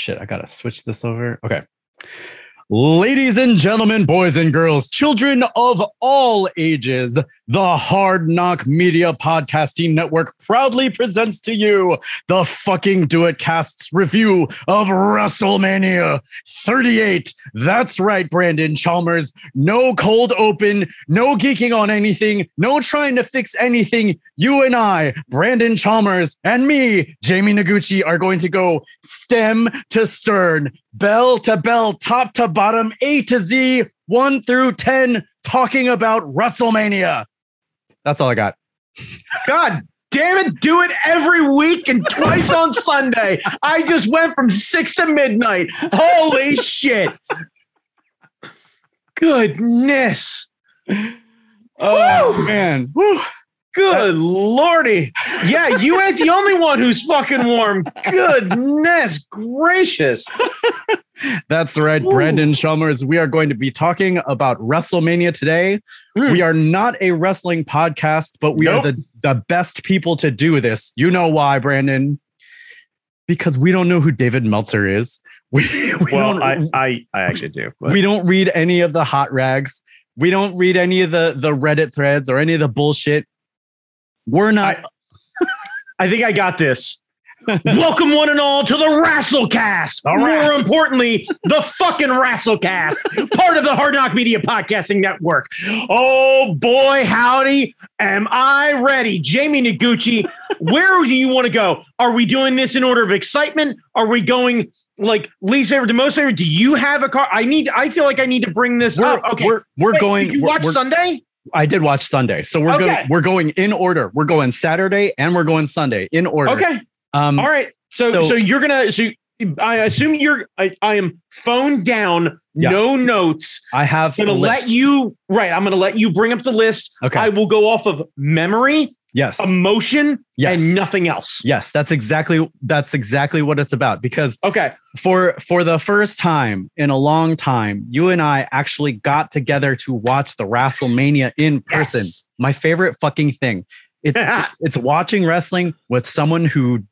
shit, I gotta switch this over. Okay. Ladies and gentlemen, boys and girls, children of all ages, the Hard Knock Media Podcasting Network proudly presents to you the fucking Do It Cast's review of WrestleMania 38. That's right, Brandon Chalmers. No cold open, no geeking on anything, no trying to fix anything. You and I, Brandon Chalmers, and me, Jamie Noguchi, are going to go stem to stern, bell to bell, top to bottom, A to Z, 1 through 10, talking about WrestleMania. That's all I got. God damn it. Do it every week and twice on Sunday. I just went from 6 to midnight. Holy shit. Goodness. Oh, woo. Man. Woo. Good lordy. Yeah, you ain't the only one who's fucking warm. Goodness gracious. That's right, ooh. Brandon Chalmers. We are going to be talking about WrestleMania today. Mm. We are not a wrestling podcast, but we are the best people to do this. You know why, Brandon? Because we don't know who David Meltzer is. I actually do. But. We don't read any of the hot rags. We don't read any of the Reddit threads or any of the bullshit. We're not. I think I got this. Welcome one and all to the WrestleCast. More importantly, the fucking WrestleCast, part of the Hard Knock Media Podcasting Network. Oh boy, howdy. Am I ready? Jamie Noguchi, where do you want to go? Are we doing this in order of excitement? Are we going like least favorite to most favorite? Do you have a car? I feel like I need to bring this up. Okay. Wait, going. Did you watch Sunday? I did watch Sunday. So we're going in order. We're going Saturday and we're going Sunday in order. Okay. All right. So you're going to, I assume I am phone down. Yeah. No notes. I have going to let you, right. I'm going to let you bring up the list. Okay. I will go off of memory. Yes. Emotion. Yes. And nothing else. Yes. That's exactly what it's about, because okay. For the first time in a long time, you and I actually got together to watch the WrestleMania in person. Yes. My favorite fucking thing. It's watching wrestling with someone who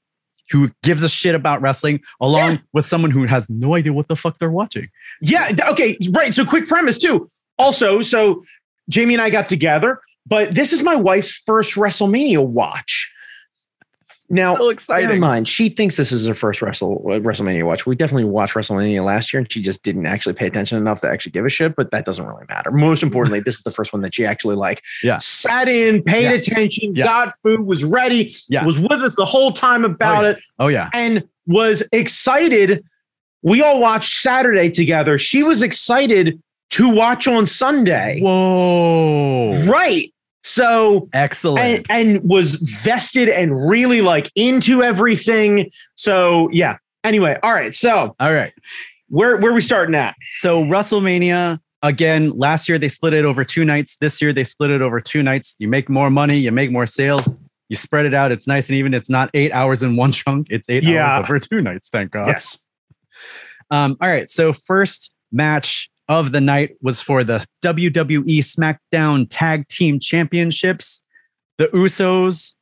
gives a shit about wrestling along with someone who has no idea what the fuck they're watching. Yeah. Okay. Right. So quick premise too. Also, so Jamie and I got together, but this is my wife's first WrestleMania watch. Now, so exciting. Never mind. She thinks this is her first WrestleMania watch. We definitely watched WrestleMania last year, and she just didn't actually pay attention enough to actually give a shit, but that doesn't really matter. Most importantly, this is the first one that she actually sat in, paid attention, got food, was ready, was with us the whole time about it. Oh, yeah. And was excited. We all watched Saturday together. She was excited to watch on Sunday. Whoa. Right. So excellent, and was vested and really into everything. So yeah. Anyway, all right. So all right, where are we starting at? So WrestleMania again. Last year they split it over two nights. This year they split it over two nights. You make more money, you make more sales, you spread it out. It's nice and even. It's not 8 hours in one chunk. It's 8 hours over two nights. Thank God. Yes. All right. So first match of the night was for the WWE SmackDown Tag Team Championships. The Usos,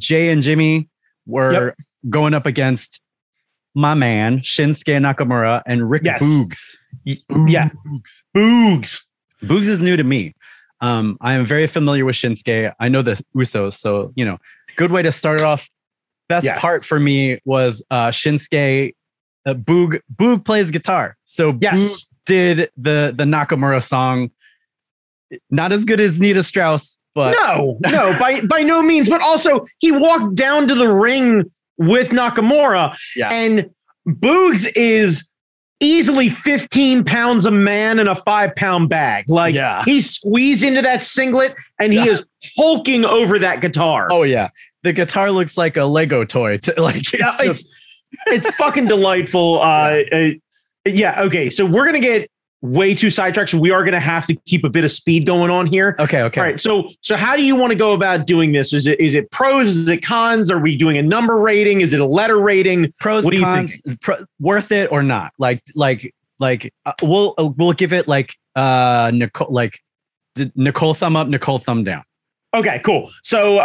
Jay and Jimmy, were going up against my man, Shinsuke Nakamura, and Rick Boogs. Yeah. Boogs. Boogs is new to me. I am very familiar with Shinsuke. I know the Usos, so, good way to start it off. Best part for me was Shinsuke. Boog plays guitar. So Boog did the Nakamura song. Not as good as Nita Strauss, but no, by no means. But also, he walked down to the ring with Nakamura, and Boogs is easily 15 pounds a man in a 5-pound bag. He squeezed into that singlet, and he is hulking over that guitar. Oh yeah, the guitar looks like a Lego toy. It's fucking delightful. Yeah. Okay. So we're going to get way too sidetracked. So we are going to have to keep a bit of speed going on here. Okay. All right. So how do you want to go about doing this? Is it pros? Is it cons? Are we doing a number rating? Is it a letter rating? Pros, cons, worth it or not? We'll give it Nicole thumb up, Nicole thumb down. Okay, cool. So,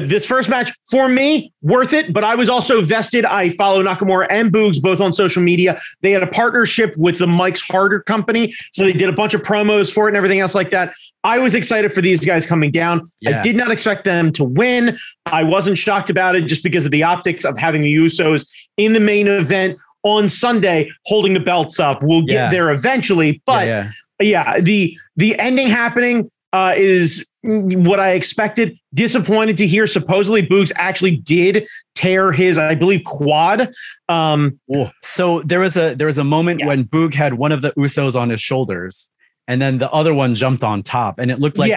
This first match, for me, worth it, but I was also vested. I follow Nakamura and Boogs both on social media. They had a partnership with the Mike's Harder Company, so they did a bunch of promos for it and everything else like that. I was excited for these guys coming down. Yeah. I did not expect them to win. I wasn't shocked about it just because of the optics of having the Usos in the main event on Sunday holding the belts up. We'll get there eventually, but the ending happening is what I expected. Disappointed to hear supposedly Boogs actually did tear his, I believe, quad. So there was a moment when Boog had one of the Usos on his shoulders, and then the other one jumped on top, and it looked like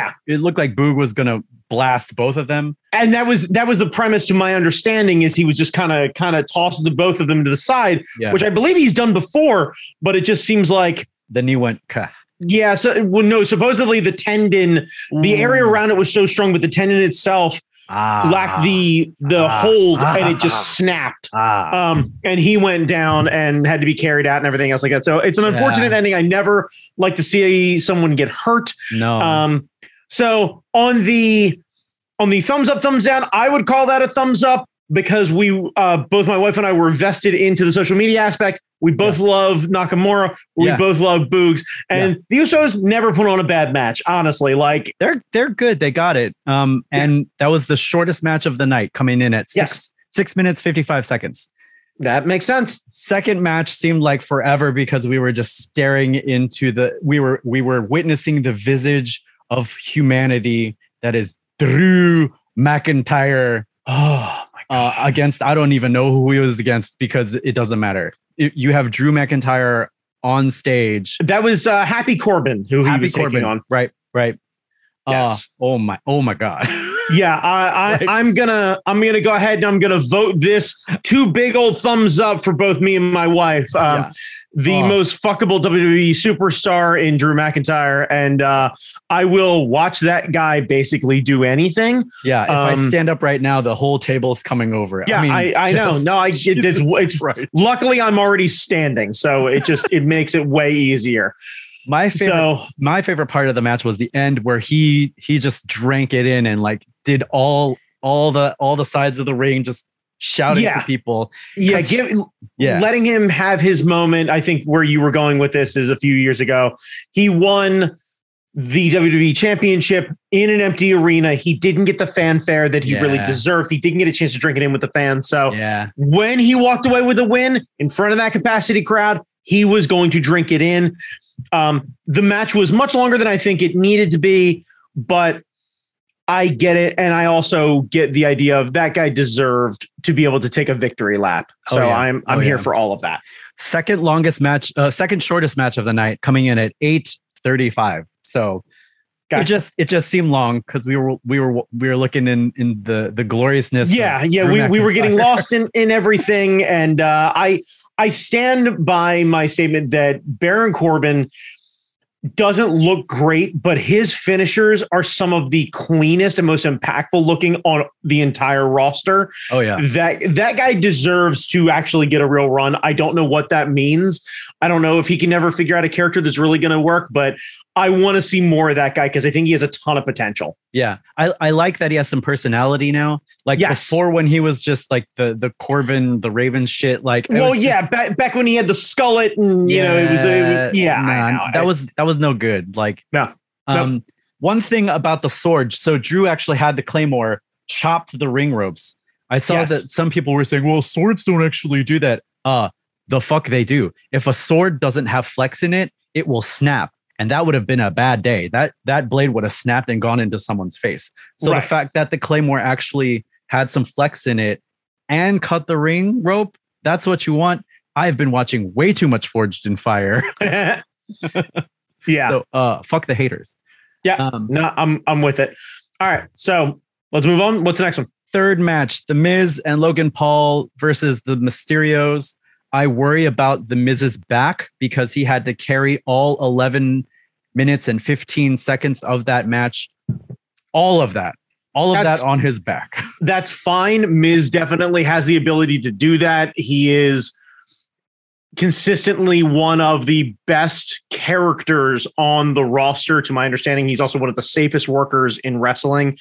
Boog was gonna blast both of them. And that was the premise, to my understanding, is he was just kind of tossing the both of them to the side, which I believe he's done before, but it just seems like then he went. Kah. Yeah. So, supposedly the tendon, the area around it was so strong, but the tendon itself lacked the hold and it just snapped. And he went down and had to be carried out and everything else like that. So it's an unfortunate ending. I never like to see someone get hurt. No. So on the thumbs up, thumbs down, I would call that a thumbs up, because we both my wife and I were vested into the social media aspect. We both love Nakamura. We both love Boogs, and the Usos never put on a bad match. Honestly, like they're good. They got it. And that was the shortest match of the night, coming in at 6 minutes, 55 seconds. That makes sense. Second match seemed like forever because we were just staring into we were witnessing the visage of humanity that is Drew McIntyre. Oh. Against, I don't even know who he was against, because it doesn't matter. You have Drew McIntyre on stage. That was Happy Corbin, who he was taking on. Right. Yes. Oh my God. Yeah, I'm gonna go ahead and I'm gonna vote this 2 big old thumbs up for both me and my wife. The most fuckable WWE superstar in Drew McIntyre, and I will watch that guy basically do anything. Yeah, if I stand up right now, the whole table's coming over. Yeah, I know. No, it's right. Luckily, I'm already standing, so it just it makes it way easier. My favorite part of the match was the end, where he just drank it in and like did all the sides of the ring, just shouting to people. Yeah, letting him have his moment. I think where you were going with this is a few years ago, he won the WWE Championship in an empty arena. He didn't get the fanfare that he really deserved. He didn't get a chance to drink it in with the fans. So when he walked away with a win in front of that capacity crowd, he was going to drink it in. The match was much longer than I think it needed to be, but I get it. And I also get the idea of that guy deserved to be able to take a victory lap. So I'm here for all of that. Second shortest match of the night, coming in at 8:35. So gotcha. It just seemed long because we were looking in the gloriousness. We were getting lost in everything. And I stand by my statement that Baron Corbin doesn't look great, but his finishers are some of the cleanest and most impactful looking on the entire roster. Oh yeah. That guy deserves to actually get a real run. I don't know what that means. I don't know if he can ever figure out a character that's really going to work, but I want to see more of that guy because I think he has a ton of potential. Yeah. I like that he has some personality now. Like before, when he was just like the Corbin, the Raven shit. Like, back when he had the skullet and, you know, it was I know. That was no good. Like, no. One thing about the sword. So Drew actually had the claymore, chopped the ring ropes. I saw that some people were saying, well, swords don't actually do that. The fuck they do. If a sword doesn't have flex in it, it will snap. And that would have been a bad day. That blade would have snapped and gone into someone's face. So the fact that the claymore actually had some flex in it and cut the ring rope, that's what you want. I've been watching way too much Forged in Fire. So fuck the haters. Yeah. No, I'm with it. All right. So let's move on. What's the next one? Third match, The Miz and Logan Paul versus the Mysterios. I worry about The Miz's back because he had to carry all 11 minutes and 15 seconds of that match. All of that on his back. That's fine. Miz definitely has the ability to do that. He is consistently one of the best characters on the roster. To my understanding, he's also one of the safest workers in wrestling.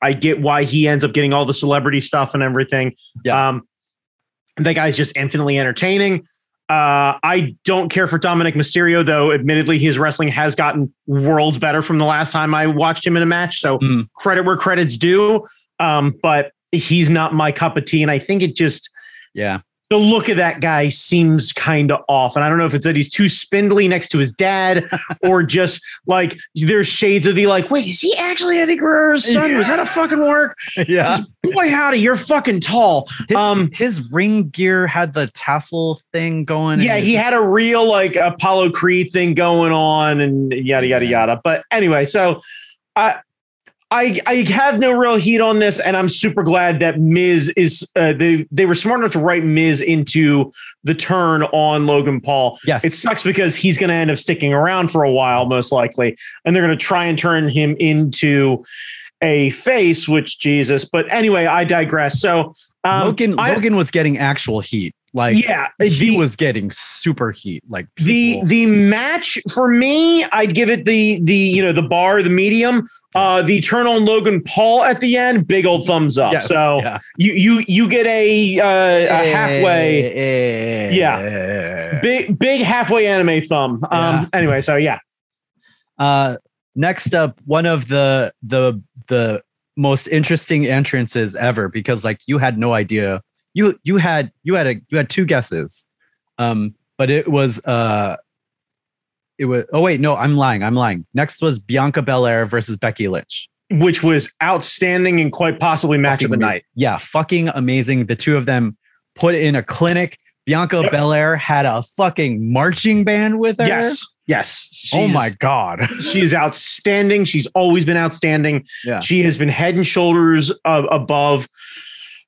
I get why he ends up getting all the celebrity stuff and everything. Yeah. The guy's just infinitely entertaining. I don't care for Dominic Mysterio, though. Admittedly, his wrestling has gotten worlds better from the last time I watched him in a match. So credit where credit's due. But he's not my cup of tea. And I think it just, the look of that guy seems kind of off. And I don't know if it's that he's too spindly next to his dad or just like there's shades of the like, wait, is he actually Eddie Guerrero's son? Was that a fucking work? Boy, howdy, you're fucking tall. His ring gear had the tassel thing going. Yeah, he had a real like Apollo Creed thing going on and yada, yada, yada. But anyway, so I have no real heat on this, and I'm super glad that Miz is they were smart enough to write Miz into the turn on Logan Paul. Yes. It sucks because he's going to end up sticking around for a while, most likely, and they're going to try and turn him into a face, which Jesus. But anyway, I digress. So Logan was getting actual heat. Like, he was getting super heat. Like the match for me, I'd give it the, the bar, the medium, the turn on Logan Paul at the end, big old thumbs up. Yes, so you get a halfway. Big halfway anime thumb. Anyway. So next up, one of the most interesting entrances ever, because like you had no idea. You had two guesses, but it was. Oh wait, no, I'm lying. Next was Bianca Belair versus Becky Lynch, which was outstanding and quite possibly match of the night. Yeah, fucking amazing. The two of them put in a clinic. Bianca Belair had a fucking marching band with her. Yes. Oh my God. She's outstanding. She's always been outstanding. Yeah. She has been head and shoulders above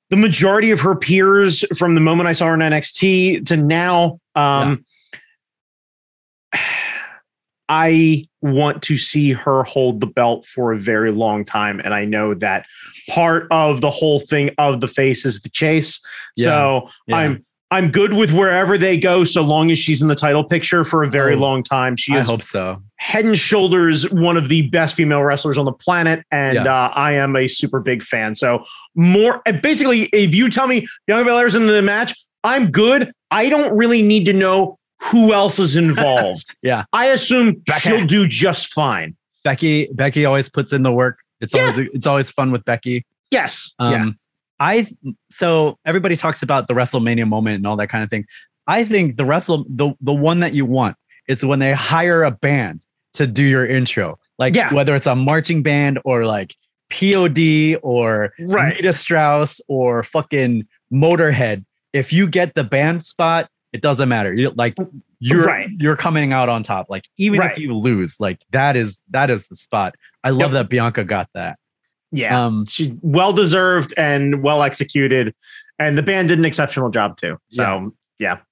the majority of her peers from the moment I saw her in NXT to now. I want to see her hold the belt for a very long time. And I know that part of the whole thing of the face is the chase. Yeah. So I'm good with wherever they go, so long as she's in the title picture for a very long time. She is, I hope so, head and shoulders one of the best female wrestlers on the planet, and I am a super big fan. So more, basically, if you tell me Bianca Belair's in the match, I'm good. I don't really need to know who else is involved. I assume she'll do just fine. Becky always puts in the work. It's always fun with Becky. Yes. So everybody talks about the WrestleMania moment and all that kind of thing. I think the one that you want is when they hire a band to do your intro, like whether it's a marching band or like POD or Nita Strauss or fucking Motorhead. If you get the band spot, it doesn't matter. You're coming out on top. Like even if you lose, like that is the spot. I love that Bianca got that. Yeah, she well-deserved and well-executed. And the band did an exceptional job, too. So,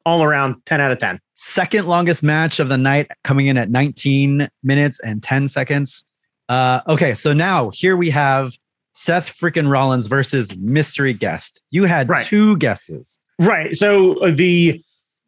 all around, 10 out of 10. Second longest match of the night, coming in at 19 minutes and 10 seconds. Okay, so now here we have Seth freaking Rollins versus mystery guest. You had two guesses. Right, so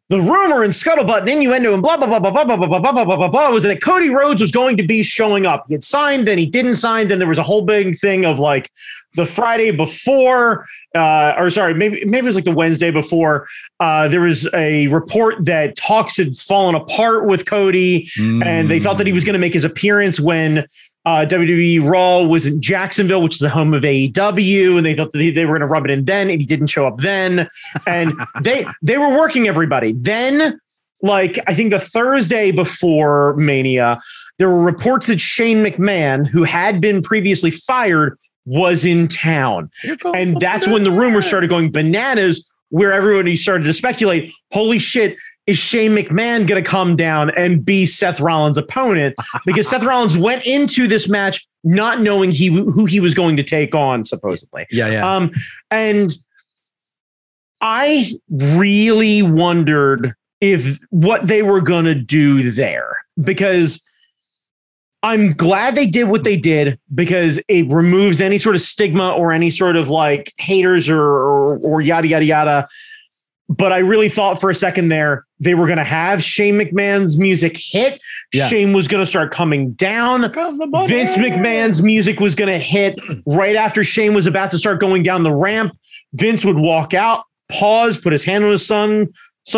the rumor and scuttlebutt and innuendo and blah, blah, blah, blah, blah, blah, blah, blah, blah, blah, blah, blah, was that Cody Rhodes was going to be showing up. He had signed, then he didn't sign. Then there was a whole big thing of like the Friday before, maybe it was like the Wednesday before. There was a report that talks had fallen apart with Cody, and they thought that he was going to make his appearance when WWE Raw was in Jacksonville, which is the home of AEW, and they thought that they were going to rub it in then, and he didn't show up then. And they were working everybody. Then, like, I think the Thursday before Mania, there were reports that Shane McMahon, who had been previously fired, was in town. And that's when the rumors started going bananas, where everybody started to speculate, holy shit, is Shane McMahon going to come down and be Seth Rollins' opponent? Because Seth Rollins went into this match not knowing who he was going to take on, supposedly. Yeah. And I really wondered if what they were going to do there, because I'm glad they did what they did, because it removes any sort of stigma or any sort of like haters or yada, yada, yada. But I really thought for a second there, they were going to have Shane McMahon's music hit. Yeah. Shane was going to start coming down. Vince McMahon's music was going to hit right after Shane was about to start going down the ramp. Vince would walk out, pause, put his hand on his son's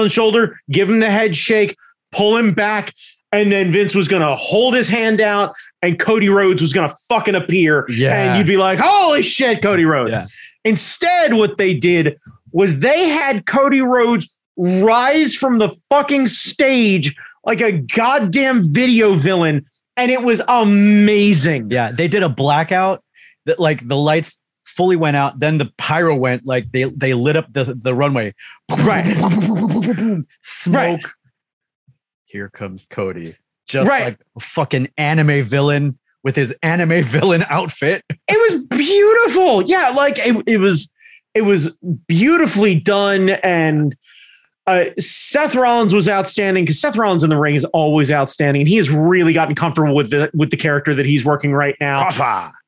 shoulder, give him the head shake, pull him back. And then Vince was going to hold his hand out and Cody Rhodes was going to fucking appear. Yeah. And you'd be like, holy shit, Cody Rhodes. Yeah. Instead, what they did was they had Cody Rhodes rise from the fucking stage like a goddamn video villain. And it was amazing. Yeah, they did a blackout that like the lights fully went out. Then the pyro went, like they lit up the runway. Right. Smoke. Right. Here comes Cody. Just right. Like a fucking anime villain with his anime villain outfit. It was beautiful. Yeah, like it was beautifully done. And Seth Rollins was outstanding because Seth Rollins in the ring is always outstanding. And he has really gotten comfortable with the character that he's working right now.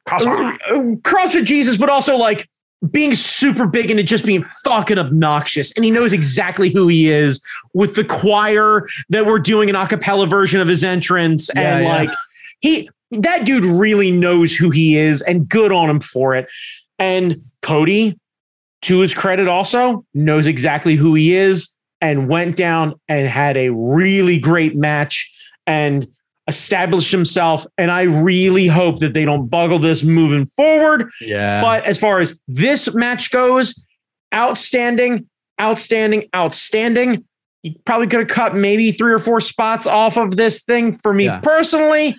CrossFit Jesus, but also like being super big into just being fucking obnoxious. And he knows exactly who he is with the choir that we're doing an a cappella version of his entrance. Yeah, and yeah. Like that dude really knows who he is and good on him for it. And Cody, to his credit, also knows exactly who he is and went down and had a really great match and established himself. And I really hope that they don't bungle this moving forward. Yeah. But as far as this match goes, outstanding, outstanding, outstanding. You probably could have cut maybe 3 or 4 spots off of this thing for me personally.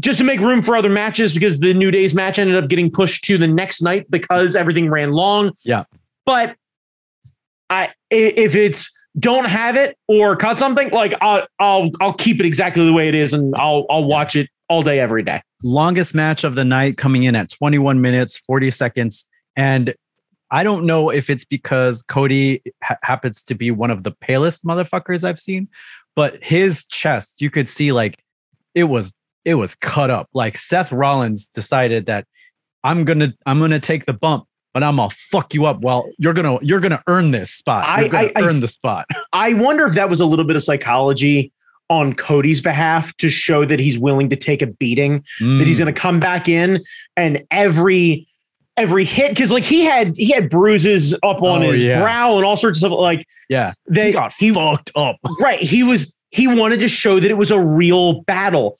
Just to make room for other matches because the New Day's match ended up getting pushed to the next night because everything ran long. Yeah. But if it's don't have it or cut something, like I'll keep it exactly the way it is and I'll watch it all day, every day. Longest match of the night coming in at 21 minutes, 40 seconds. And I don't know if it's because Cody happens to be one of the palest motherfuckers I've seen, but his chest, you could see like it was cut up. Like Seth Rollins decided that I'm gonna take the bump, but I'm gonna fuck you up. Well, you're gonna earn this spot. You're gonna earn the spot. I wonder if that was a little bit of psychology on Cody's behalf to show that he's willing to take a beating, that he's gonna come back in and every hit, because like he had bruises up on his brow and all sorts of stuff. Like he got fucked up. Right, he wanted to show that it was a real battle.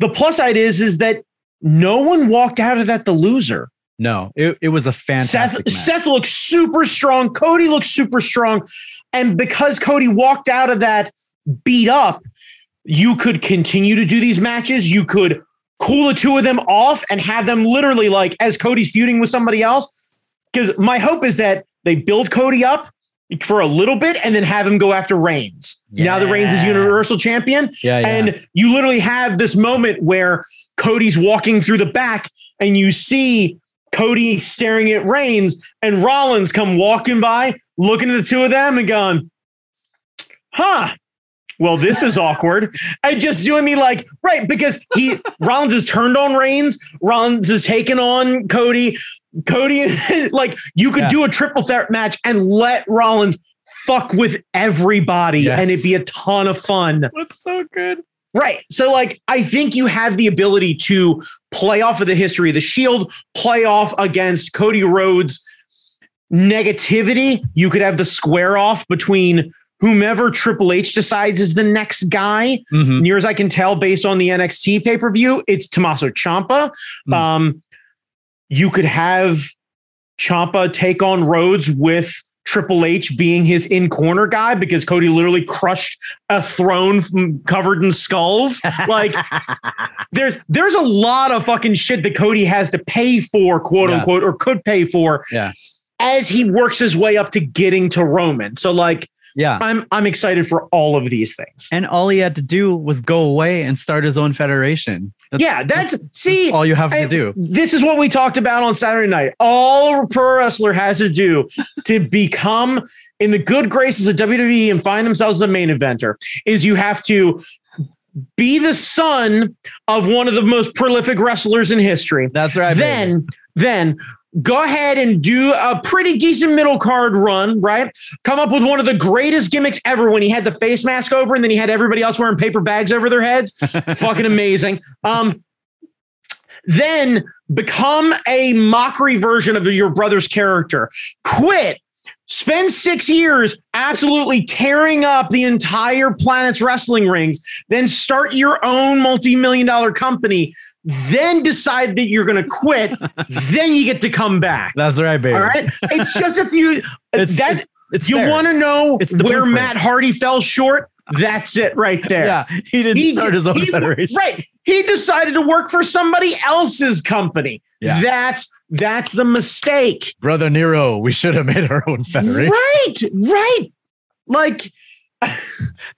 The plus side is that no one walked out of that the loser. No, it was a fantastic match. Seth looked super strong. Cody looked super strong. And because Cody walked out of that beat up, you could continue to do these matches. You could cool the two of them off and have them literally like as Cody's feuding with somebody else. Because my hope is that they build Cody up for a little bit and then have him go after Reigns. Yeah. Now the Reigns is Universal Champion. Yeah. And you literally have this moment where Cody's walking through the back and you see Cody staring at Reigns and Rollins come walking by, looking at the two of them and going, huh, well, this is awkward. And just doing me like, right, because Rollins has turned on Reigns. Rollins is taking on Cody. Like you could do a triple threat match and let Rollins fuck with everybody and it'd be a ton of fun. That's so good. Right. So like, I think you have the ability to play off of the history of the Shield, play off against Cody Rhodes' negativity. You could have the square off between whomever Triple H decides is the next guy. Mm-hmm. Near as I can tell, based on the NXT pay-per-view, it's Tommaso Ciampa. Mm-hmm. You could have Ciampa take on Rhodes with Triple H being his in-corner guy because Cody literally crushed a throne covered in skulls. Like there's a lot of fucking shit that Cody has to pay for, quote unquote, or could pay for as he works his way up to getting to Roman. So like, I'm excited for all of these things. And all he had to do was go away and start his own federation. That's all you have to do. This is what we talked about on Saturday night. All pro wrestler has to do to become in the good graces of WWE and find themselves a main eventer is you have to be the son of one of the most prolific wrestlers in history. That's right. Then go ahead and do a pretty decent middle card run, right? Come up with one of the greatest gimmicks ever when he had the face mask over and then he had everybody else wearing paper bags over their heads. Fucking amazing. Then become a mockery version of your brother's character. Quit. Spend 6 years absolutely tearing up the entire planet's wrestling rings. Then start your own multi-million-dollar company. Then decide that you're going to quit. Then you get to come back. That's right, baby. All right. It's just if you you want to know where blueprint. Matt Hardy fell short. That's it right there. Yeah, he didn't start his own federation. Right. He decided to work for somebody else's company. Yeah. That's the mistake. Brother Nero, we should have made our own federation. Right. Like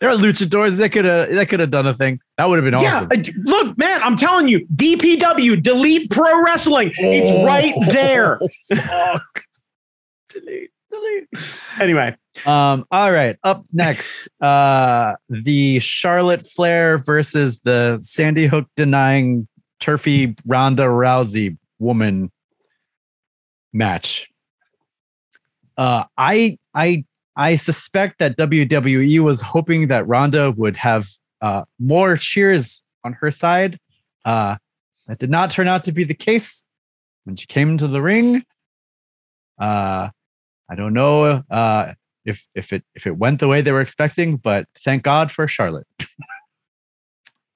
there are luchadors that could have done a thing. That would have been awesome. Yeah, look, man, I'm telling you, DPW, delete pro wrestling. Oh. It's right there. Delete. Anyway. All right. Up next, the Charlotte Flair versus the Sandy Hook denying turfy Ronda Rousey woman match. I suspect that WWE was hoping that Ronda would have more cheers on her side. That did not turn out to be the case when she came into the ring. I don't know if it went the way they were expecting, but thank God for Charlotte.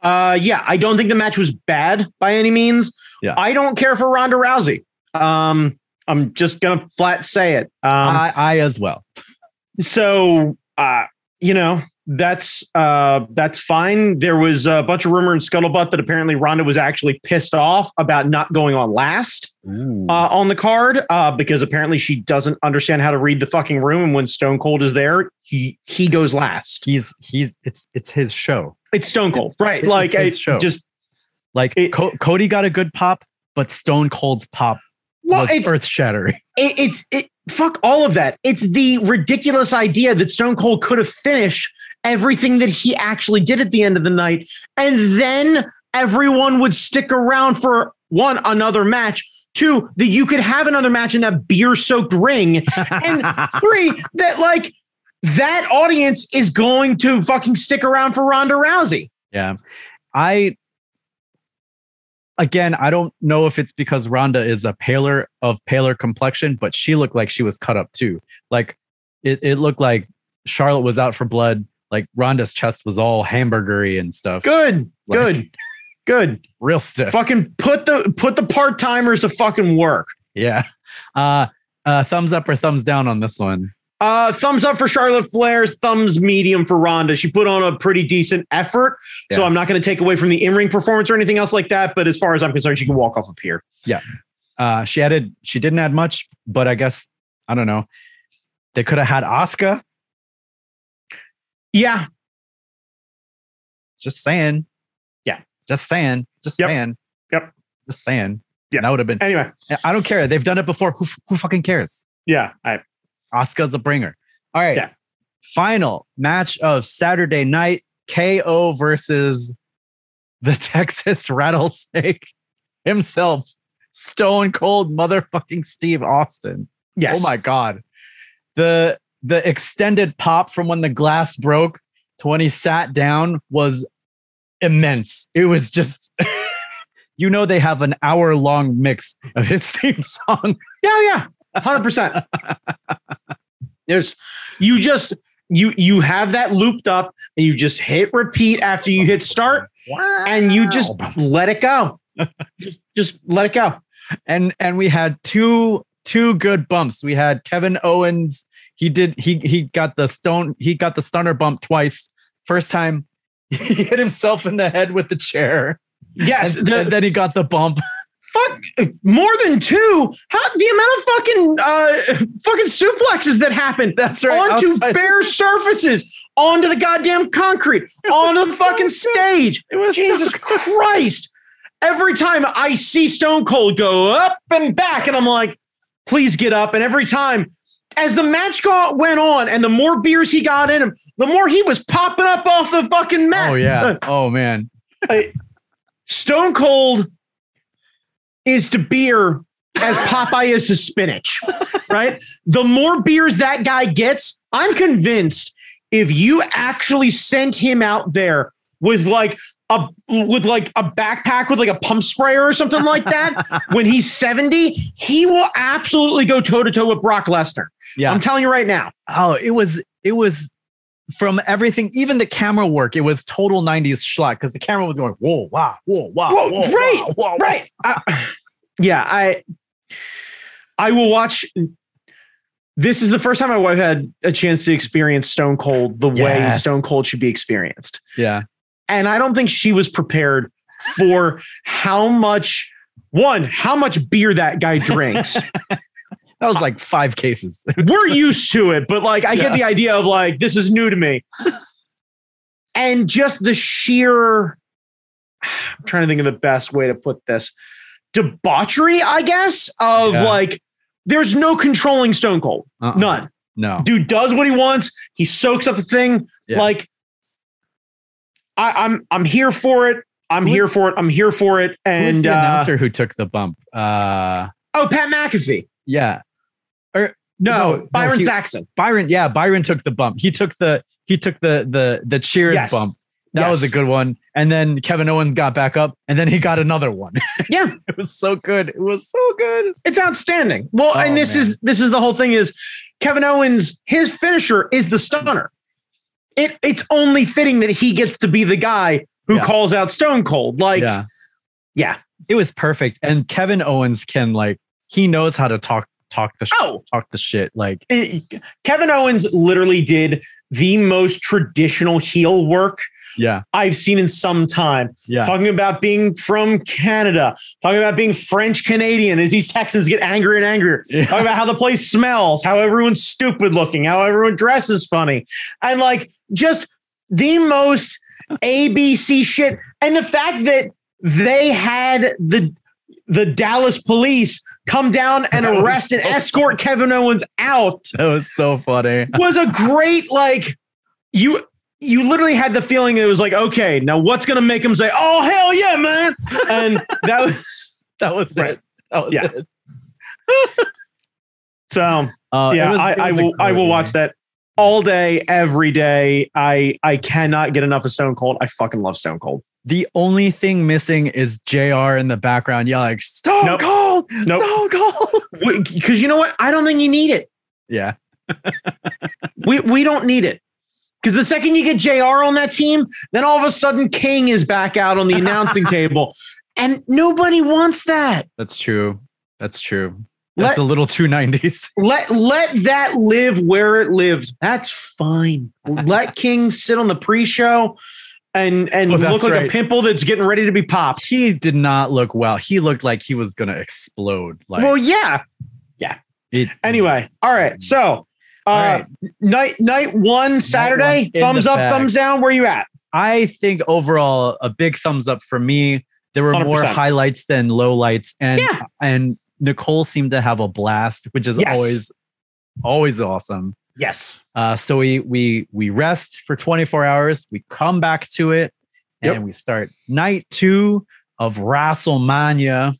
Yeah, I don't think the match was bad by any means. Yeah. I don't care for Ronda Rousey. I'm just gonna flat say it. I as well. So that's fine. There was a bunch of rumor and scuttlebutt that apparently Ronda was actually pissed off about not going on last. On the card, because apparently she doesn't understand how to read the fucking room, and when Stone Cold is there, he goes last. It's his show. It's Stone Cold, right? Cody got a good pop, but Stone Cold's pop was earth shattering. Fuck all of that. It's the ridiculous idea that Stone Cold could have finished everything that he actually did at the end of the night, and then everyone would stick around for one another match. 2, that you could have another match in that beer-soaked ring. And 3, that that audience is going to fucking stick around for Ronda Rousey. Yeah. I don't know if it's because Ronda is paler complexion, but she looked like she was cut up too. Like it looked like Charlotte was out for blood. Like Ronda's chest was all hamburgery and stuff. Good. Real stiff. Fucking put the part-timers to fucking work. Yeah. Thumbs up or thumbs down on this one? Thumbs up for Charlotte Flair's, thumbs medium for Ronda. She put on a pretty decent effort. Yeah. So I'm not going to take away from the in-ring performance or anything else like that. But as far as I'm concerned, she can walk off a pier. Yeah. She didn't add much, but I guess, I don't know. They could have had Asuka. Yeah. Just saying. Just saying. That would have been. Anyway, I don't care. They've done it before. Who fucking cares? Yeah. Asuka's the bringer. All right. Yeah. Final match of Saturday night. KO versus the Texas Rattlesnake himself. Stone Cold motherfucking Steve Austin. Yes. Oh my God. The extended pop from when the glass broke to when he sat down was immense. It was just, they have an hour-long mix of his theme song. Yeah, 100%. You have that looped up, and you just hit repeat after you hit start, and you just let it go. just let it go. And we had two good bumps. We had Kevin Owens. He got the stunner bump twice. First time, he hit himself in the head with the chair. Yes. And then he got the bump. Fuck, more than 2. The amount of fucking suplexes that happened. That's right. Onto outside. Bare surfaces. Onto the goddamn concrete. Onto the fucking stage. It was Jesus Christ. Every time I see Stone Cold go up and back, and I'm like, please get up. And every time, as the match went on and the more beers he got in him, the more he was popping up off the fucking mat. Oh, yeah. Oh, man. Stone Cold is to beer as Popeye is to spinach, right? The more beers that guy gets, I'm convinced if you actually sent him out there with like a backpack with like a pump sprayer or something like that, when he's 70, he will absolutely go toe to toe with Brock Lesnar. Yeah. I'm telling you right now. Oh, it was from everything, even the camera work, it was total 90s schlock because the camera was going, whoa, wow, whoa, wow. Whoa, whoa, right, wow, wow, right. I will watch. This is the first time my wife had a chance to experience Stone Cold the way Stone Cold should be experienced. Yeah. And I don't think she was prepared for how much beer that guy drinks. That was like 5 cases. We're used to it, but like, I get the idea of like, this is new to me. And just the sheer, I'm trying to think of the best way to put this, debauchery, I guess, of like, there's no controlling Stone Cold. None. No. Dude does what he wants. He soaks up the thing. Yeah. Like, I'm here for it. I'm here for it. And who's the announcer who took the bump? Pat McAfee. Yeah. Or no, Byron Saxton. Byron took the bump. He took the cheers bump. That was a good one. And then Kevin Owens got back up and then he got another one. Yeah. It was so good. It's outstanding. Well, and this is the whole thing is Kevin Owens, his finisher is the stunner. It's only fitting that he gets to be the guy who calls out Stone Cold. Like, yeah, it was perfect. And Kevin Owens can like, he knows how to talk the shit. Like Kevin Owens literally did the most traditional heel work I've seen in some time. Yeah. Talking about being from Canada, talking about being French Canadian as these Texans get angrier and angrier. Yeah. Talking about how the place smells, how everyone's stupid looking, how everyone dresses funny. And like just the most ABC shit. And the fact that they had the Dallas police come down and arrest and escort Kevin Owens out. That was so funny. Was a great, like, you literally had the feeling it was like, okay, now what's going to make him say, oh, hell yeah, man. And that was right. It. That was it. So, I will watch that all day, every day. I cannot get enough of Stone Cold. I fucking love Stone Cold. The only thing missing is JR in the background yelling, Stone Cold! Nope. Stone Cold! Because you know what? I don't think you need it. Yeah. we don't need it. Because the second you get JR on that team, then all of a sudden King is back out on the announcing table. And nobody wants that. That's true. That's a little too 90s. Let that live where it lives. That's fine. Let King sit on the pre-show and look like a pimple that's getting ready to be popped. He did not look well. He looked like he was going to explode. Like, well, yeah. Anyway, all right. So, night one, Saturday, thumbs up, thumbs down. Where you at? I think overall a big thumbs up for me. There were 100%. More highlights than lowlights, and Nicole seemed to have a blast, which is always awesome. Yes. So we rest for 24 hours. We come back to it, and we start night 2 of WrestleMania.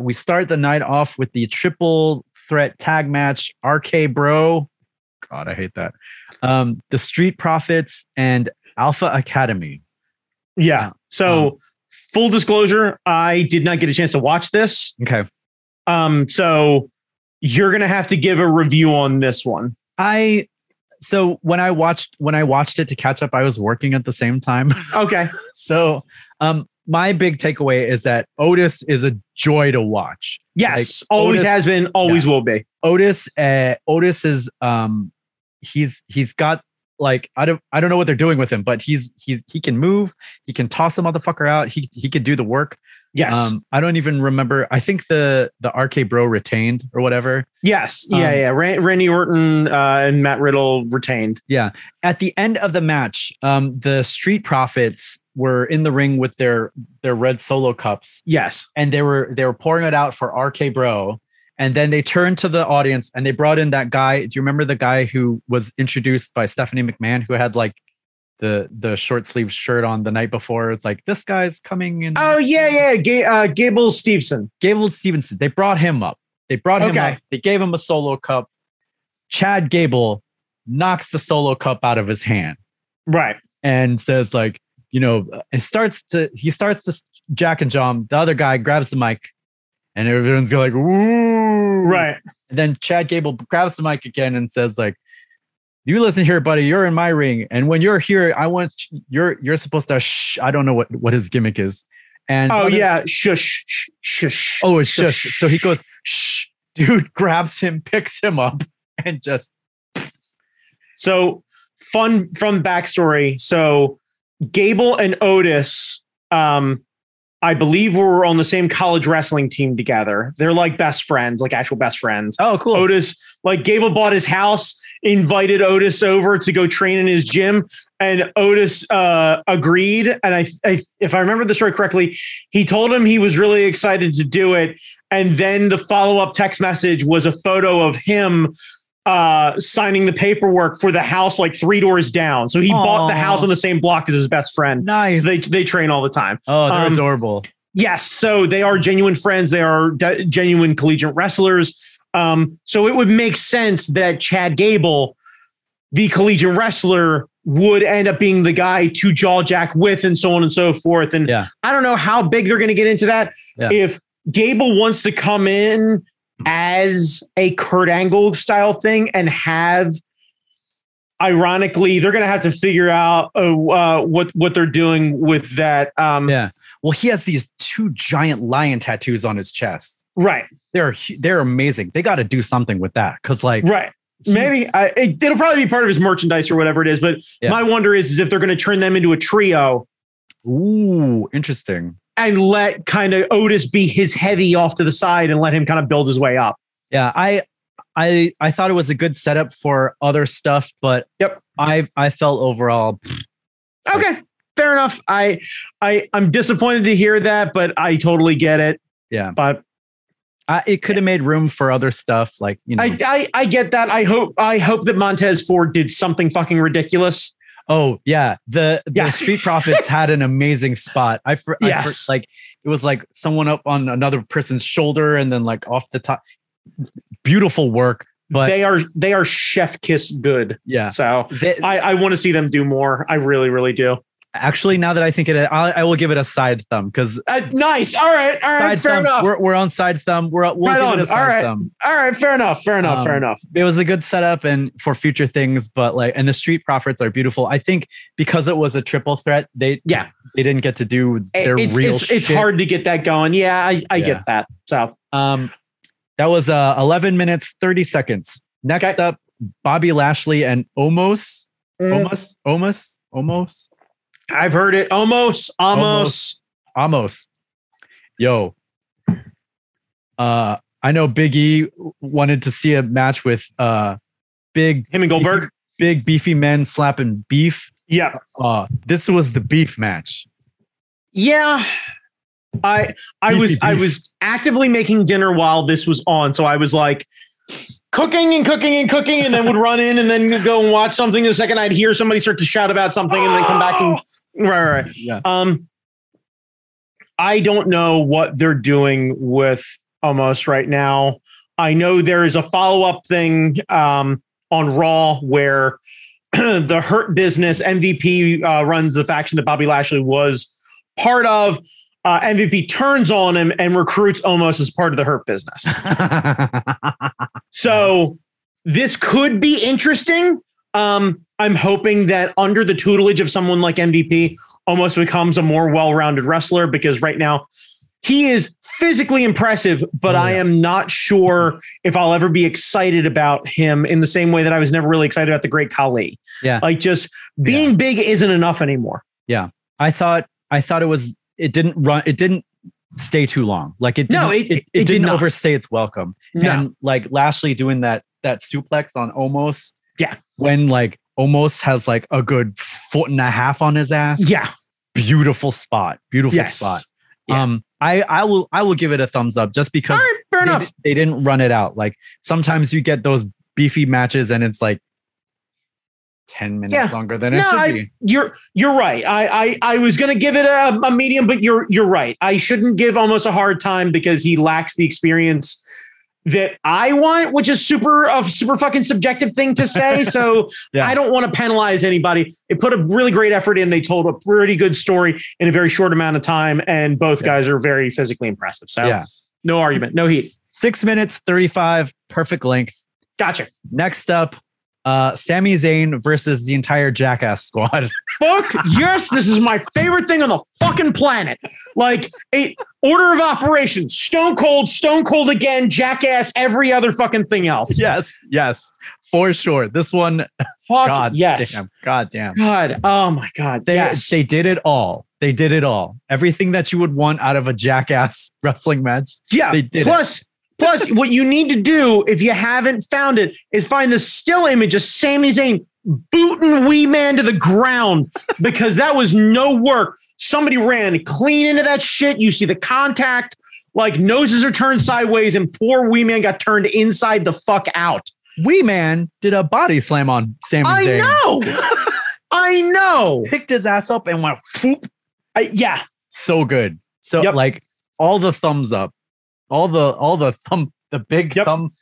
We start the night off with the triple threat tag match. RK Bro, God, I hate that. The Street Profits and Alpha Academy. Yeah. So full disclosure, I did not get a chance to watch this. Okay. So you're going to have to give a review on this one. So when I watched it to catch up, I was working at the same time. Okay. So, my big takeaway is that Otis is a joy to watch. Yes. Like, always Otis, has been, always will be. Otis is, he's got like, I don't know what they're doing with him, but he can move. He can toss a motherfucker out. He can do the work. Yes. I don't even remember. I think the RK Bro retained or whatever. Yes. Yeah. Randy Orton and Matt Riddle retained. Yeah. At the end of the match, the Street Profits were in the ring with their red solo cups. Yes. And they were pouring it out for RK Bro. And then they turned to the audience and they brought in that guy. Do you remember the guy who was introduced by Stephanie McMahon who had like the short sleeve shirt on the night before. It's like, this guy's coming in. Oh, yeah. Gable Stevenson. They brought him up. They gave him a solo cup. Chad Gable knocks the solo cup out of his hand. Right. And says, like, you know, he starts to Jack and John. The other guy grabs the mic and everyone's like, ooh. Right. And then Chad Gable grabs the mic again and says, like, you listen here, buddy, you're in my ring. And when you're here, I want you're supposed to shh. I don't know what his gimmick is. And shush. Oh, it's shush. So he goes, shh. Dude grabs him, picks him up, and just. So fun from backstory. So Gable and Otis, I believe we were on the same college wrestling team together. They're like best friends, like actual best friends. Oh, cool. Otis, like Gable bought his house, invited Otis over to go train in his gym, and Otis agreed. And I if I remember the story correctly, he told him he was really excited to do it. And then the follow-up text message was a photo of him signing the paperwork for the house, like 3 doors down. So he bought the house on the same block as his best friend. Nice. So they train all the time. Oh, they're adorable. Yes. So they are genuine friends. They are genuine collegiate wrestlers. So it would make sense that Chad Gable, the collegiate wrestler, would end up being the guy to jaw jack with, and so on and so forth. And yeah. I don't know how big they're going to get into that. Yeah. If Gable wants to come in as a Kurt Angle style thing and have, ironically, they're going to have to figure out what they're doing with that. Yeah. Well, he has these 2 giant lion tattoos on his chest. Right. They're amazing. They got to do something with that. Cause like, right. Maybe it'll probably be part of his merchandise or whatever it is. But yeah. My wonder is if they're going to turn them into a trio. Ooh, interesting. And let kind of Otis be his heavy off to the side and let him kind of build his way up. Yeah, I thought it was a good setup for other stuff, but yep, I felt overall. Okay, fair enough. I'm disappointed to hear that, but I totally get it. Yeah, but it could have made room for other stuff, like, you know. I get that. I hope that Montez Ford did something fucking ridiculous. Oh yeah, the Street Profits had an amazing spot. Like it was like someone up on another person's shoulder and then like off the top. Beautiful work, but they are chef kiss good. Yeah, so I want to see them do more. I really, really do. Actually, now that I think I will give it a side thumb because nice. All right, fair enough. We're on side thumb. Fair enough. It was a good setup and for future things, but like, and the Street Profits are beautiful. I think because it was a triple threat, they didn't get to do their real shit. It's hard to get that going. Yeah, I get that. So that was 11 minutes 30 seconds. Next up, Bobby Lashley and Omos. Omos. I've heard it. Almost. Yo. I know Big E wanted to see a match with him and Goldberg. Big beefy men slapping beef. Yeah. This was the beef match. Yeah. I was actively making dinner while this was on, so I was like cooking and then would run in and then go and watch something. The second I'd hear somebody start to shout about something and then come back and Right. Yeah. I don't know what they're doing with Omos right now. I know there is a follow-up thing on Raw where the Hurt Business MVP runs the faction that Bobby Lashley was part of. MVP turns on him and recruits Omos as part of the Hurt Business. So this could be interesting. I'm hoping that under the tutelage of someone like MVP, Omos becomes a more well-rounded wrestler, because right now he is physically impressive, but I am not sure if I'll ever be excited about him in the same way that I was never really excited about the Great Khali. Yeah. Like just being big isn't enough anymore. Yeah. I thought it didn't stay too long. Like it didn't overstay its welcome. No. And like Lashley doing that suplex on Omos. Yeah. When like Omos has like a good 1.5 feet on his ass. Yeah. Beautiful spot. Beautiful spot. Yeah. I will give it a thumbs up just because they didn't run it out. Like sometimes you get those beefy matches and it's like 10 minutes longer than it should be. You're right. I was going to give it a medium, but you're right. I shouldn't give almost a hard time because he lacks the experience that I want, which is super fucking subjective thing to say. So I don't want to penalize anybody. They put a really great effort in. They told a pretty good story in a very short amount of time. And both guys are very physically impressive. So no argument, no heat. 6 minutes, 35, perfect length. Gotcha. Next up, Sami Zayn versus the entire Jackass squad. Fuck yes, this is my favorite thing on the fucking planet. Like, a order of operations, Stone Cold again, Jackass, every other fucking thing else. Yes, for sure. This one, God damn. Oh my God. They did it all. They did it all. Everything that you would want out of a Jackass wrestling match. Yeah. They did it. Plus, what you need to do, if you haven't found it, is find the still image of Sami Zayn booting Wee Man to the ground, because that was no work. Somebody ran clean into that shit. You see the contact, like noses are turned sideways, and poor Wee Man got turned inside the fuck out. Wee Man did a body slam on Sami Zayn. I know. Picked his ass up and went, whoop. Yeah. So good. So like all the thumbs up. All the thumb, the big thumb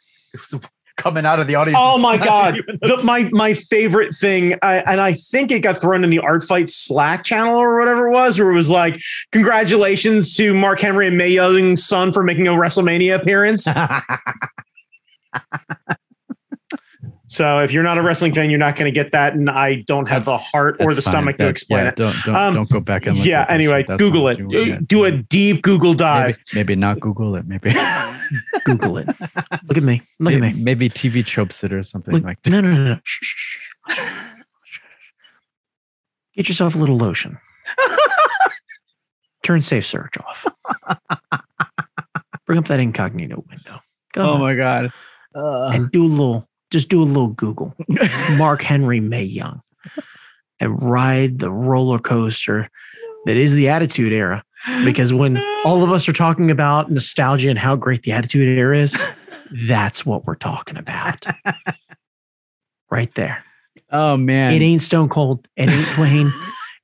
coming out of the audience. Oh my God. My favorite thing. And I think it got thrown in the Art Fight Slack channel or whatever it was, where it was like, congratulations to Mark Henry and Mae Young's son for making a WrestleMania appearance. So if you're not a wrestling fan, you're not going to get that. And I don't have the heart or the stomach to explain it. Don't go back and look at it. Anyway, Google it. Do a deep Google dive. Maybe not Google it. Maybe Google it. Look at me. Look at me. Maybe TV tropes it or something like that. No. Shh. Get yourself a little lotion. Turn safe search off. Bring up that incognito window. Come on. My God. And do a little... Just do a little Google. Mark Henry Mae Young. And ride the roller coaster that is the Attitude Era. Because when all of us are talking about nostalgia and how great the Attitude Era is, that's what we're talking about. Right there. Oh, man. It ain't Stone Cold. It ain't Dwayne.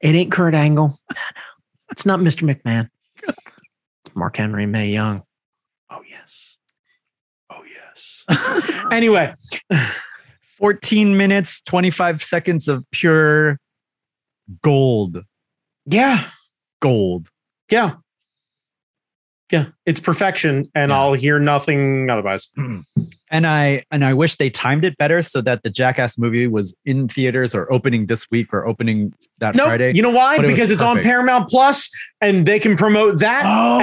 It ain't Kurt Angle. It's not Mr. McMahon. It's Mark Henry Mae Young. Oh, yes. Anyway, 14 minutes, 25 seconds of pure gold. Yeah. Gold. Yeah. Yeah. It's perfection, and I'll hear nothing otherwise. And I wish they timed it better so that the Jackass movie was in theaters or opening this week or opening that Friday. You know why? Because it's on Paramount Plus and they can promote that. Oh.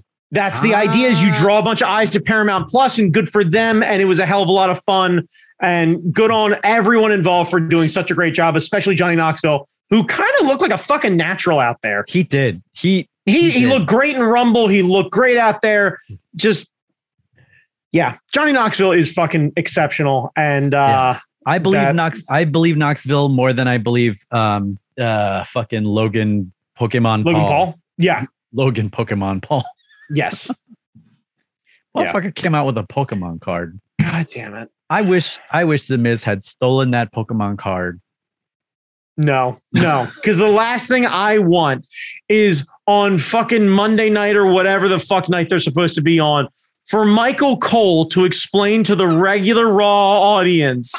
And that's the idea, is you draw a bunch of eyes to Paramount Plus, and good for them. And it was a hell of a lot of fun, and good on everyone involved for doing such a great job, especially Johnny Knoxville, who kind of looked like a fucking natural out there. He did. He looked great in Rumble. He looked great out there. Just, Johnny Knoxville is fucking exceptional. And I believe Knoxville more than I believe fucking Logan Paul. Yeah. Logan Pokemon Paul. Yes. Motherfucker came out with a Pokemon card. God damn it. I wish the Miz had stolen that Pokemon card. No. Because the last thing I want is on fucking Monday night or whatever the fuck night they're supposed to be on, for Michael Cole to explain to the regular Raw audience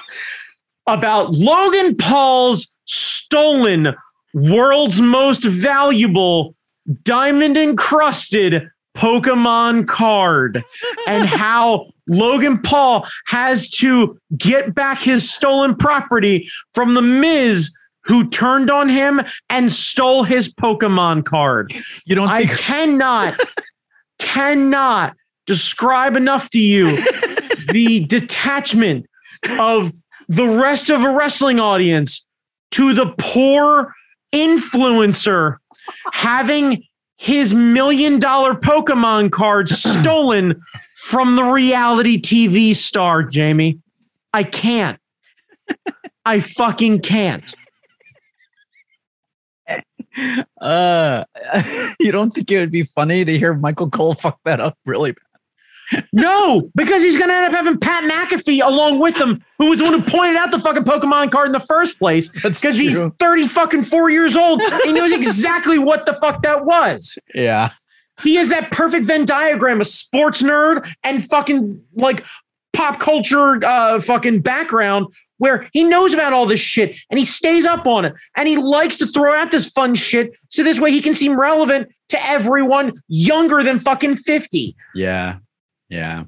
about Logan Paul's stolen world's most valuable diamond encrusted Pokemon card, and how Logan Paul has to get back his stolen property from the Miz, who turned on him and stole his Pokemon card. You don't think I cannot describe enough to you the detachment of the rest of a wrestling audience to the poor influencer having his $1 million Pokemon card stolen from the reality TV star, Jamie. I can't. I fucking can't. You don't think it would be funny to hear Michael Cole fuck that up really bad? No, because he's going to end up having Pat McAfee along with him, who was the one who pointed out the fucking Pokemon card in the first place. That's because he's 34 years old. He knows exactly what the fuck that was. Yeah. He is that perfect Venn diagram of sports nerd and fucking like pop culture fucking background, where he knows about all this shit and he stays up on it and he likes to throw out this fun shit. So this way he can seem relevant to everyone younger than fucking 50. Yeah. Yeah.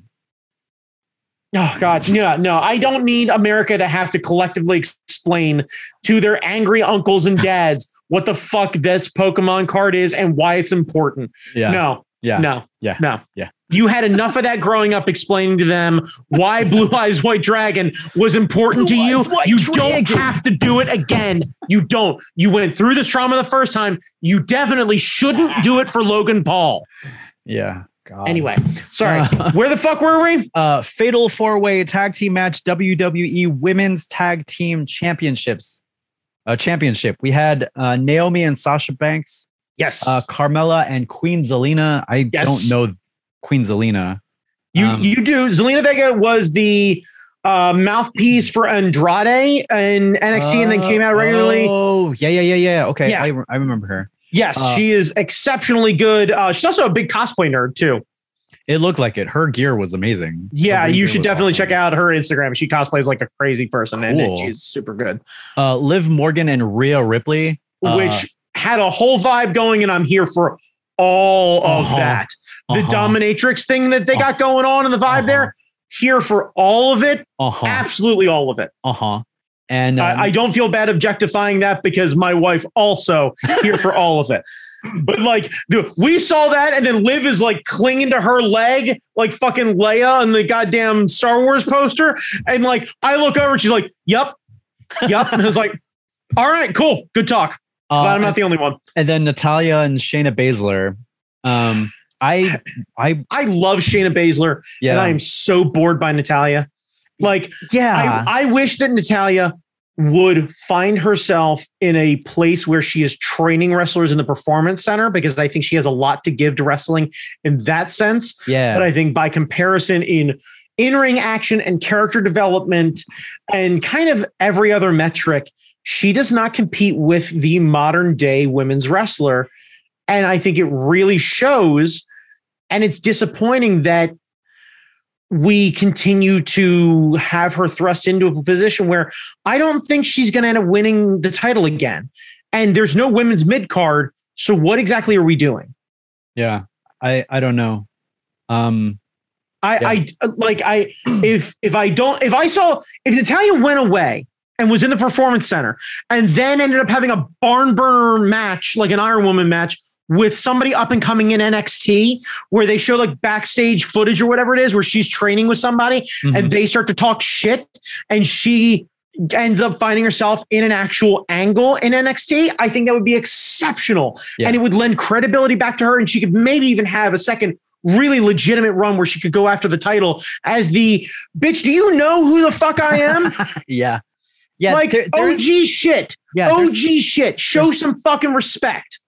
Oh, God. No, I don't need America to have to collectively explain to their angry uncles and dads what the fuck this Pokemon card is and why it's important. Yeah. No. You had enough of that growing up, explaining to them why Blue Eyes White Dragon was important to you. You don't have to do it again. You don't. You went through this trauma the first time. You definitely shouldn't do it for Logan Paul. Yeah. God. Anyway, sorry. Where the fuck were we? Fatal four-way tag team match, WWE Women's Tag Team Championship. We had Naomi and Sasha Banks. Yes. Carmella and Queen Zelina. I don't know Queen Zelina. You do. Zelina Vega was the mouthpiece for Andrade and NXT, and then came out regularly. Oh, yeah. Okay, yeah. I remember her. Yes, she is exceptionally good. She's also a big cosplay nerd, too. It looked like it. Her gear was amazing. Yeah, you should definitely check out her Instagram. She cosplays like a crazy person, and she's super good. Liv Morgan and Rhea Ripley. Which had a whole vibe going, and I'm here for all of that. The dominatrix thing that they got going on and the vibe there, here for all of it. Absolutely all of it. And I don't feel bad objectifying that, because my wife also here for all of it. But like, dude, we saw that, and then Liv is like clinging to her leg like fucking Leia on the goddamn Star Wars poster. And like, I look over and she's like, yep. And I was like, all right, cool. Good talk. Glad I'm not the only one. And then Natalya and Shayna Baszler. I love Shayna Baszler, and I am so bored by Natalya. Like, yeah, I wish that Natalya would find herself in a place where she is training wrestlers in the performance center, because I think she has a lot to give to wrestling in that sense. Yeah. But I think by comparison in in-ring action and character development and kind of every other metric, she does not compete with the modern day women's wrestler. And I think it really shows, and it's disappointing that we continue to have her thrust into a position where I don't think she's going to end up winning the title again. And there's no women's mid card. So what exactly are we doing? Yeah. I don't know. If Natalya went away and was in the performance center and then ended up having a barn burner match, like an Iron Woman match, with somebody up and coming in NXT, where they show like backstage footage or whatever it is, where she's training with somebody and they start to talk shit and she ends up finding herself in an actual angle in NXT. I think that would be exceptional. Yeah. And it would lend credibility back to her. And she could maybe even have a second really legitimate run where she could go after the title as the bitch. Do you know who the fuck I am? Yeah. Like OG shit. Yeah, OG shit. Show some fucking respect.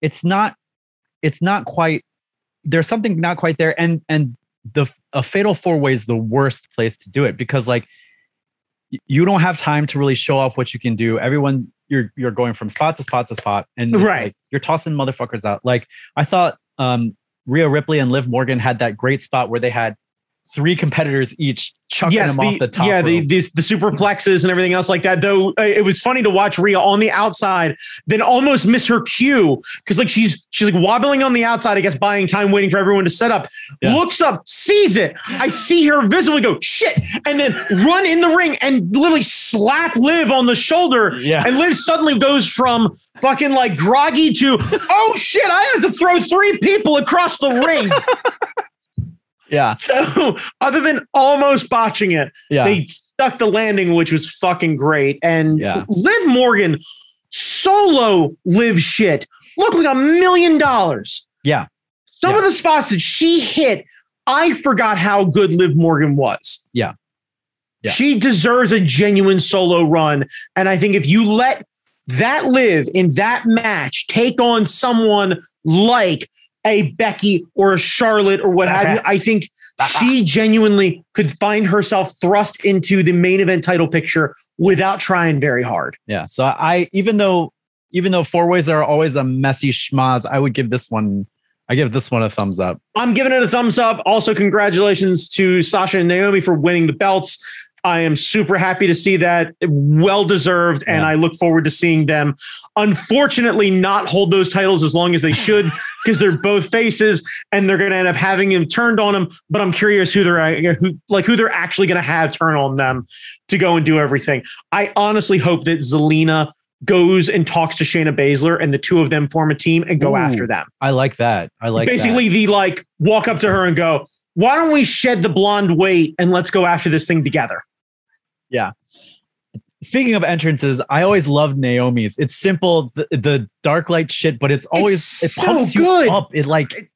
It's not quite, there's something not quite there. And a fatal four-way is the worst place to do it, because like you don't have time to really show off what you can do. Everyone, you're going from spot to spot to spot. And like, you're tossing motherfuckers out. Like I thought Rhea Ripley and Liv Morgan had that great spot where they had three competitors each chucking them off the top. Yeah, the superplexes and everything else like that. Though it was funny to watch Rhea on the outside, then almost miss her cue, because like she's like wobbling on the outside, I guess buying time, waiting for everyone to set up. Yeah. Looks up, sees it. I see her visibly go shit, and then run in the ring and literally slap Liv on the shoulder. Yeah. And Liv suddenly goes from fucking like groggy to oh shit, I have to throw three people across the ring. Yeah. So other than almost botching it, they stuck the landing, which was fucking great. And Liv Morgan solo Liv shit looked like $1 million. Yeah. Some of the spots that she hit, I forgot how good Liv Morgan was. Yeah. Yeah. She deserves a genuine solo run. And I think if you let that Liv in that match take on someone like a Becky or a Charlotte or what have you. I think she genuinely could find herself thrust into the main event title picture without trying very hard. Yeah. So I, even though four ways are always a messy schmaz, I would give this one. I give this one a thumbs up. I'm giving it a thumbs up. Also, congratulations to Sasha and Naomi for winning the belts. I am super happy to see that. Well-deserved. And I look forward to seeing them, unfortunately, not hold those titles as long as they should, because they're both faces and they're going to end up having him turned on them. But I'm curious who they're actually going to have turn on them to go and do everything. I honestly hope that Zelina goes and talks to Shayna Baszler and the two of them form a team and go after them. I like that. Basically walk up to her and go, why don't we shed the blonde weight and let's go after this thing together? Yeah. Speaking of entrances, I always loved Naomi's. It's simple, the dark light shit, but it's always so pumps good. You up. It like,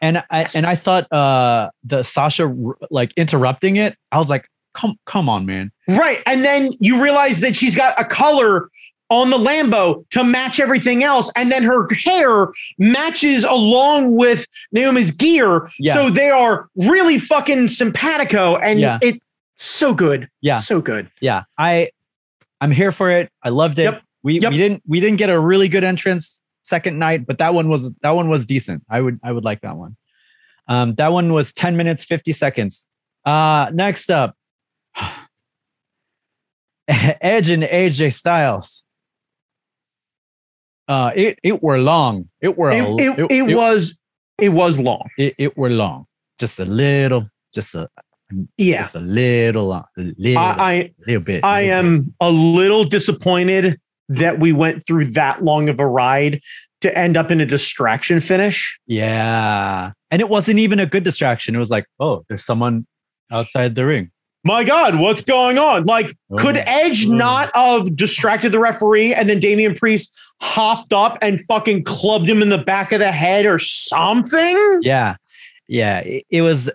and I thought the Sasha like interrupting it. I was like, come on, man. Right, and then you realize that she's got a color on the Lambo to match everything else. And then her hair matches along with Naomi's gear. Yeah. So they are really fucking simpatico. And it's so good. Yeah. So good. Yeah. I'm here for it. I loved it. Yep. We didn't get a really good entrance second night, but that one was decent. I would like that one. That one was 10 minutes, 50 seconds. Next up, Edge and AJ Styles. It was long. Just a little bit. I am a little disappointed that we went through that long of a ride to end up in a distraction finish. Yeah. And it wasn't even a good distraction. It was like, oh, there's someone outside the ring. My God, what's going on? Like, could Edge not have distracted the referee and then Damian Priest hopped up and fucking clubbed him in the back of the head or something? Yeah. Yeah. It was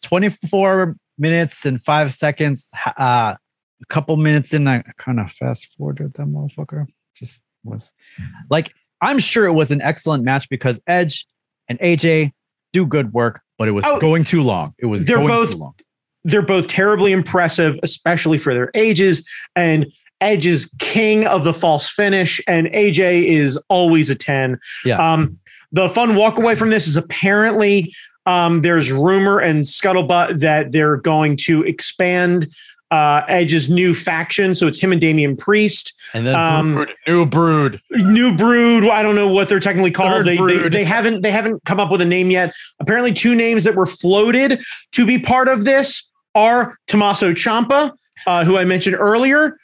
24 minutes and 5 seconds. A couple minutes in, I kind of fast forwarded that motherfucker. Just was like, I'm sure it was an excellent match because Edge and AJ do good work, but it was going too long. They're both terribly impressive, especially for their ages. And Edge is king of the false finish, and AJ is always a 10. Yeah. The fun walk away from this is apparently there's rumor and scuttlebutt that they're going to expand Edge's new faction. So it's him and Damian Priest. And then New Brood. I don't know what they're technically called. They haven't come up with a name yet. Apparently two names that were floated to be part of this are Tommaso Ciampa, who I mentioned earlier,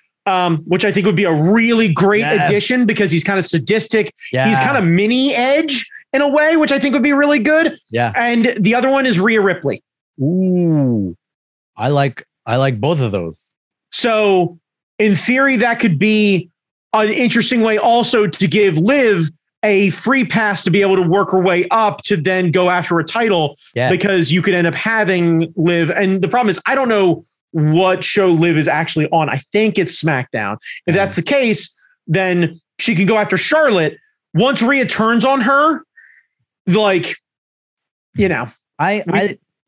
which I think would be a really great addition because he's kind of sadistic. Yeah. He's kind of mini Edge in a way, which I think would be really good. Yeah. And the other one is Rhea Ripley. Ooh, I like both of those. So in theory, that could be an interesting way also to give Liv a free pass to be able to work her way up to then go after a title because you could end up having Liv. And the problem is, I don't know what show Liv is actually on. I think it's SmackDown. If that's the case, then she can go after Charlotte. Once Rhea turns on her, like, you know, I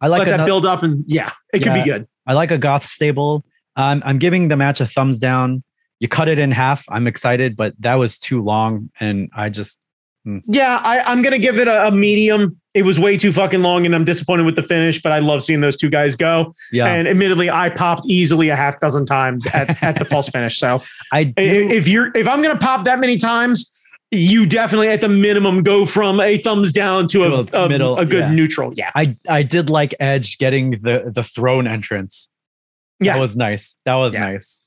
like that build up and it could be good. I like a goth stable. I'm giving the match a thumbs down. You cut it in half. I'm excited, but that was too long. And I just... I'm going to give it a medium. It was way too fucking long and I'm disappointed with the finish, but I love seeing those two guys go. Yeah. And admittedly, I popped easily a half dozen times at the false finish. So if I'm going to pop that many times, you definitely at the minimum go from a thumbs down to a middle, a good neutral. Yeah. I did like Edge getting the throne entrance. Yeah. That was nice. That was nice.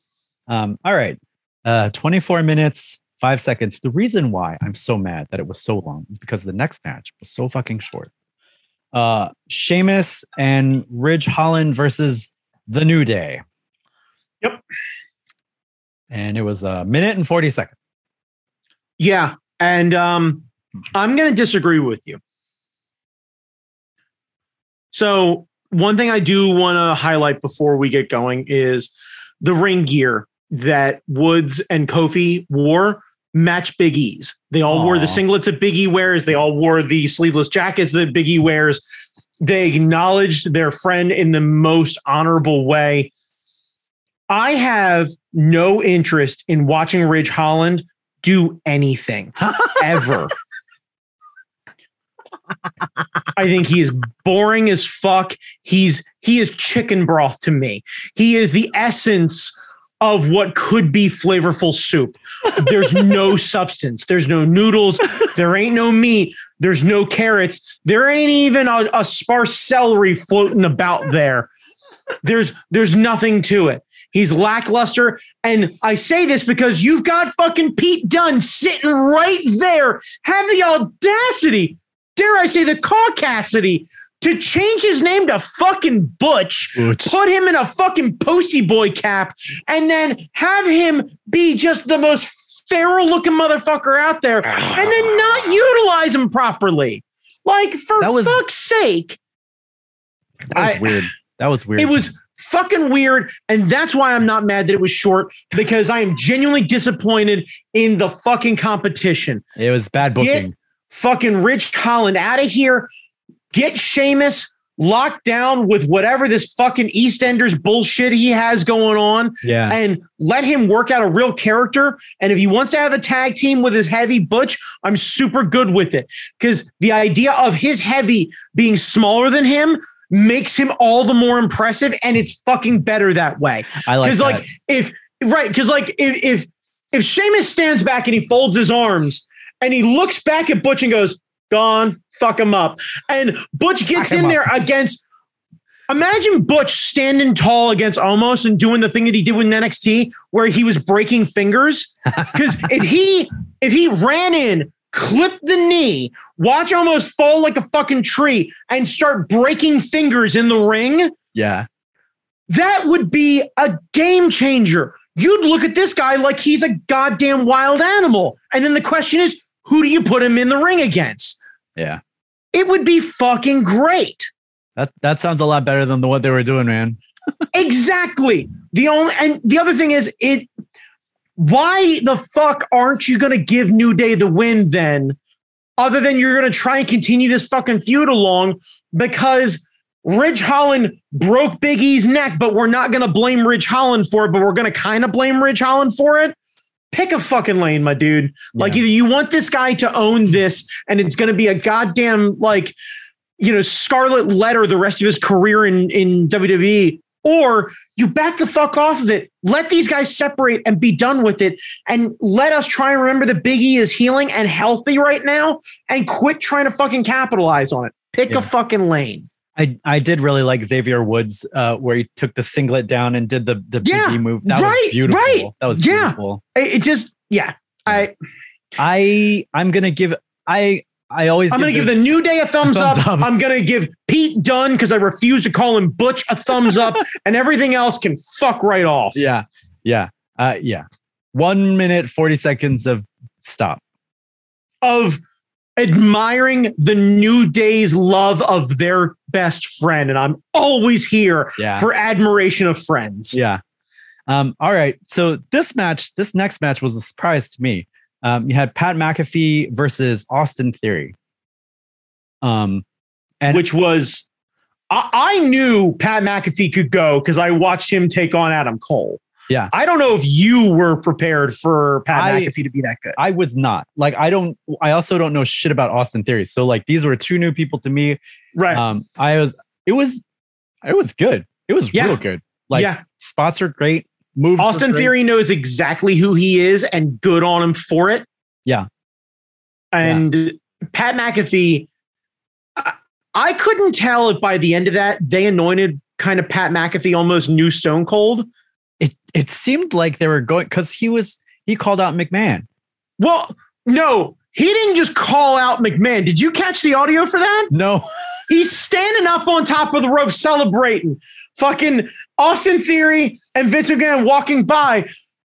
All right. 24 minutes, 5 seconds. The reason why I'm so mad that it was so long is because the next match was so fucking short. Sheamus and Ridge Holland versus The New Day. Yep. And it was a minute and 40 seconds. Yeah, and I'm going to disagree with you. So one thing I do want to highlight before we get going is the ring gear that Woods and Kofi wore match Big E's. They all wore the singlets that Big E wears. They all wore the sleeveless jackets that Big E wears. They acknowledged their friend in the most honorable way. I have no interest in watching Ridge Holland do anything ever. I think he is boring as fuck. He is chicken broth to me. He is the essence of what could be flavorful soup. There's no substance. There's no noodles. There ain't no meat. There's no carrots. There ain't even a sparse celery floating about there. There's nothing to it. He's lackluster. And I say this because you've got fucking Pete Dunne sitting right there. Have the audacity, dare I say the caucasity, to change his name to fucking Butch, put him in a fucking postie boy cap, and then have him be just the most feral looking motherfucker out there and then not utilize him properly. Like, for fuck's sake. That was weird. It was fucking weird. And that's why I'm not mad that it was short, because I am genuinely disappointed in the fucking competition. It was bad booking. Get fucking Ridge Holland out of here. Get Sheamus locked down with whatever this fucking EastEnders bullshit he has going on. Yeah. And let him work out a real character. And if he wants to have a tag team with his heavy Butch, I'm super good with it. Because the idea of his heavy being smaller than him makes him all the more impressive. And it's fucking better that way. I like that. Because if Sheamus stands back and he folds his arms and he looks back at Butch and goes, gone, fuck him up. And Butch gets in there against, imagine Butch standing tall against Omos and doing the thing that he did with NXT where he was breaking fingers. Because if he ran in, clipped the knee, watch Omos fall like a fucking tree and start breaking fingers in the ring. Yeah. That would be a game changer. You'd look at this guy like he's a goddamn wild animal. And then the question is, who do you put him in the ring against? Yeah. It would be fucking great. That sounds a lot better than what they were doing, man. Exactly. The other thing is, why the fuck aren't you going to give New Day the win then? Other than you're going to try and continue this fucking feud along because Ridge Holland broke Big E's neck, but we're not going to blame Ridge Holland for it, but we're going to kind of blame Ridge Holland for it. Pick a fucking lane, my dude. Like, either you want this guy to own this and it's going to be a goddamn, like, you know, scarlet letter the rest of his career in WWE, or you back the fuck off of it. Let these guys separate and be done with it. And let us try and remember that Big E is healing and healthy right now and quit trying to fucking capitalize on it. Pick a fucking lane. I did really like Xavier Woods where he took the singlet down and did the Big E move. That was beautiful. Right. That was beautiful. I'm gonna give the New Day a thumbs up. I'm gonna give Pete Dunne, because I refuse to call him Butch, a thumbs up, and everything else can fuck right off. Yeah. Yeah. 1 minute, 40 seconds of stop. Of admiring the New Day's love of their best friend. And I'm always here for admiration of friends. Yeah. All right. So this next match was a surprise to me. You had Pat McAfee versus Austin Theory. I knew Pat McAfee could go because I watched him take on Adam Cole. Yeah. I don't know if you were prepared for Pat McAfee to be that good. I was not. Like, I also don't know shit about Austin Theory. So, like, these were two new people to me. Right. It was good. It was real good. Like, spots are great. Moves Austin Theory knows exactly who he is and good on him for it. Yeah. And Pat McAfee, I couldn't tell if by the end of that, they anointed kind of Pat McAfee almost new Stone Cold. It seemed like they were going because he called out McMahon. Well, no, he didn't just call out McMahon. Did you catch the audio for that? No, he's standing up on top of the rope celebrating. Fucking Austin Theory and Vince McMahon walking by.